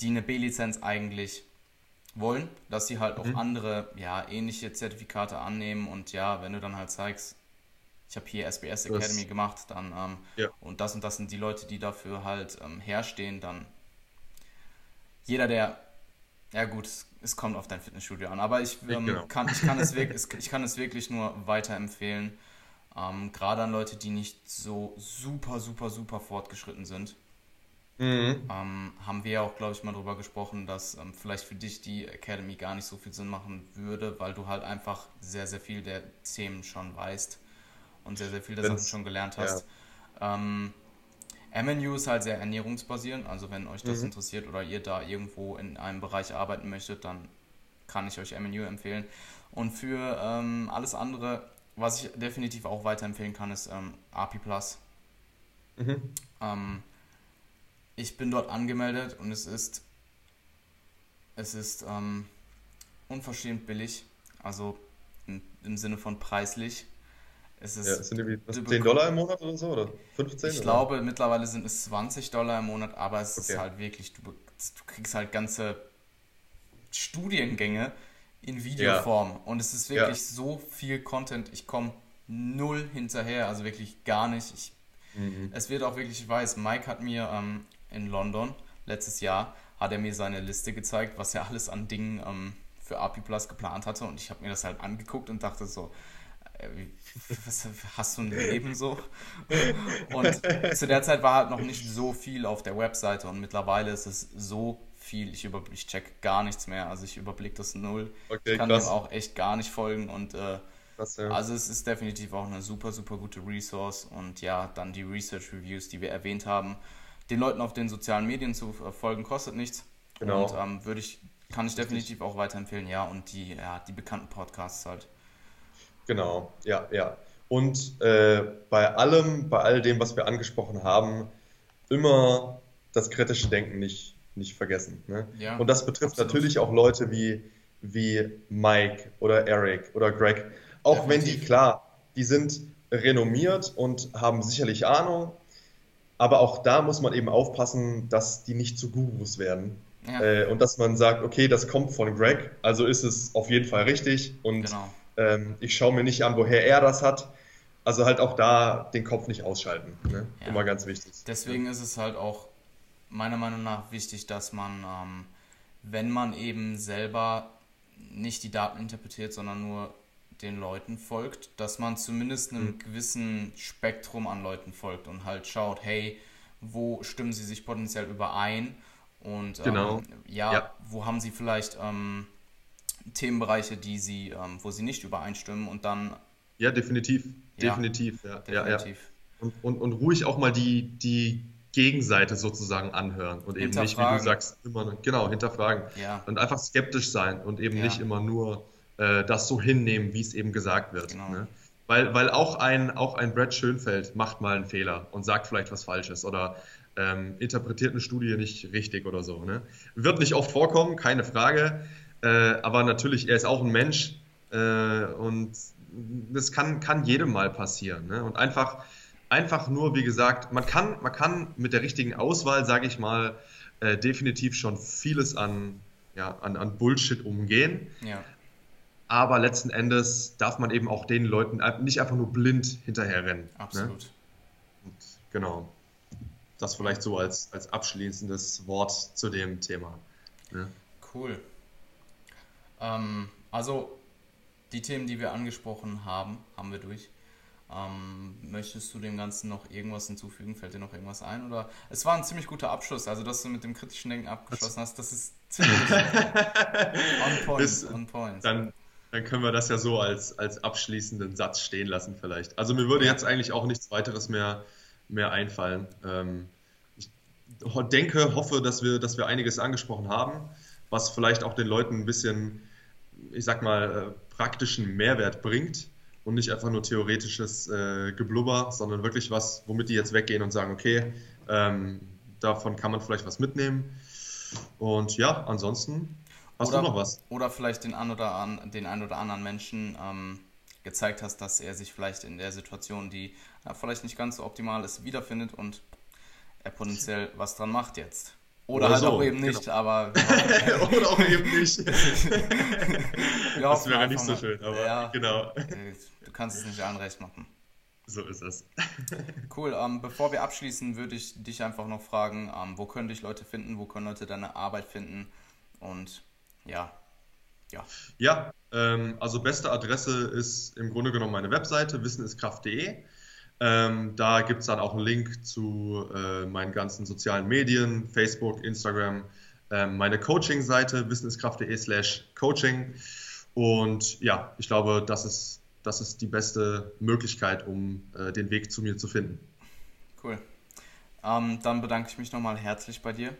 die eine B-Lizenz eigentlich wollen, dass sie halt auch andere, ähnliche Zertifikate annehmen. Und wenn du dann halt zeigst, ich habe hier SBS Academy gemacht, dann und das sind die Leute, die dafür halt herstehen, dann jeder, der... Ja gut, es kommt auf dein Fitnessstudio an, aber ich kann es wirklich nur weiterempfehlen, gerade an Leute, die nicht so super, super, super fortgeschritten sind. Haben wir ja auch, glaube ich, mal drüber gesprochen, dass vielleicht für dich die Academy gar nicht so viel Sinn machen würde, weil du halt einfach sehr, sehr viel der Themen schon weißt und sehr, sehr viel der Sachen schon gelernt hast. Ja. MNU ist halt sehr ernährungsbasierend, also wenn euch das interessiert oder ihr da irgendwo in einem Bereich arbeiten möchtet, dann kann ich euch MNU empfehlen. Und für alles andere, was ich definitiv auch weiterempfehlen kann, ist API Plus. ich bin dort angemeldet und es ist unverschämt billig, also im Sinne von preislich. Es ist, ja, sind irgendwie $10 im Monat oder so, oder 15? Ich glaube, mittlerweile sind es $20 im Monat, aber es ist halt wirklich, du kriegst halt ganze Studiengänge in Videoform und es ist wirklich so viel Content, ich komme null hinterher, also wirklich gar nicht. Es wird auch wirklich, ich weiß, Mike hat mir in London letztes Jahr, hat er mir seine Liste gezeigt, was er alles an Dingen für API Plus geplant hatte, und ich habe mir das halt angeguckt und dachte so, was hast du ein Leben so? Und zu der Zeit war halt noch nicht so viel auf der Webseite und mittlerweile ist es so viel, ich check gar nichts mehr, also ich überblick das null, okay, ich kann dem auch echt gar nicht folgen und krass, ja. Also es ist definitiv auch eine super, super gute Resource, und ja, dann die Research Reviews, die wir erwähnt haben, den Leuten auf den sozialen Medien zu folgen, kostet nichts, genau. Und kann ich definitiv auch weiterempfehlen, ja, und die bekannten Podcasts halt. Genau, ja. Und bei all dem, was wir angesprochen haben, immer das kritische Denken nicht vergessen. Ne? Ja, und das betrifft natürlich auch Leute wie Mike oder Eric oder Greg. Auch definitiv. Wenn die sind renommiert und haben sicherlich Ahnung, aber auch da muss man eben aufpassen, dass die nicht zu Gurus werden. Ja. Und dass man sagt, okay, das kommt von Greg, also ist es auf jeden Fall richtig, und genau. Ich schaue mir nicht an, woher er das hat. Also halt auch da den Kopf nicht ausschalten. Ne? Ja. Immer ganz wichtig. Deswegen ist es halt auch meiner Meinung nach wichtig, dass man, wenn man eben selber nicht die Daten interpretiert, sondern nur den Leuten folgt, dass man zumindest einem gewissen Spektrum an Leuten folgt und halt schaut, hey, wo stimmen sie sich potenziell überein? Und genau. Wo haben sie vielleicht... Themenbereiche, wo sie nicht übereinstimmen, und dann... Ja, definitiv. Ja, definitiv. Ja. Und ruhig auch mal die Gegenseite sozusagen anhören und eben nicht, wie du sagst, immer hinterfragen und einfach skeptisch sein und eben nicht immer nur das so hinnehmen, wie es eben gesagt wird. Genau. Ne? Weil auch ein Brad Schoenfeld macht mal einen Fehler und sagt vielleicht was Falsches oder interpretiert eine Studie nicht richtig oder so. Ne? Wird nicht oft vorkommen, keine Frage. Aber natürlich, er ist auch ein Mensch und das kann jedem mal passieren. Ne? Und einfach nur, wie gesagt, man kann mit der richtigen Auswahl, sage ich mal, definitiv schon vieles an Bullshit umgehen. Ja. Aber letzten Endes darf man eben auch den Leuten nicht einfach nur blind hinterherrennen. Absolut. Ne? Und genau. Das vielleicht so als abschließendes Wort zu dem Thema. Ne? Cool. Also die Themen, die wir angesprochen haben, haben wir durch. Möchtest du dem Ganzen noch irgendwas hinzufügen? Fällt dir noch irgendwas ein? Oder? Es war ein ziemlich guter Abschluss, also dass du mit dem kritischen Denken abgeschlossen hast, das ist ziemlich on point. Dann können wir das ja so als abschließenden Satz stehen lassen vielleicht. Also mir würde jetzt eigentlich auch nichts weiteres mehr einfallen. Ich hoffe, dass wir einiges angesprochen haben, was vielleicht auch den Leuten ein bisschen, ich sag mal, praktischen Mehrwert bringt und nicht einfach nur theoretisches Geblubber, sondern wirklich was, womit die jetzt weggehen und sagen, okay, davon kann man vielleicht was mitnehmen. Und ja, ansonsten hast du noch was. Oder vielleicht den einen oder anderen Menschen gezeigt hast, dass er sich vielleicht in der Situation, die vielleicht nicht ganz so optimal ist, wiederfindet und er potenziell was dran macht jetzt. Oder halt so, auch eben nicht, aber... Oder auch eben nicht. Das wäre nicht so schön, aber genau. Du kannst es nicht allen recht machen. So ist es. Cool, bevor wir abschließen, würde ich dich einfach noch fragen, wo können dich Leute finden, wo können Leute deine Arbeit finden? Und ja. Ja, also beste Adresse ist im Grunde genommen meine Webseite, wissenistkraft.de. Da gibt es dann auch einen Link zu meinen ganzen sozialen Medien, Facebook, Instagram, meine Coaching-Seite wissenistkraft.de/coaching, und ja, ich glaube, das ist die beste Möglichkeit, um den Weg zu mir zu finden. Cool. Dann bedanke ich mich nochmal herzlich bei dir.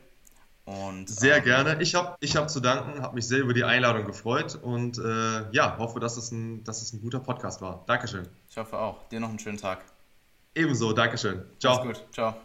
Und, sehr gerne. Ich hab zu danken, habe mich sehr über die Einladung gefreut und hoffe, dass es ein guter Podcast war. Dankeschön. Ich hoffe auch. Dir noch einen schönen Tag. Ebenso, Dankeschön. Ciao. Alles gut, ciao.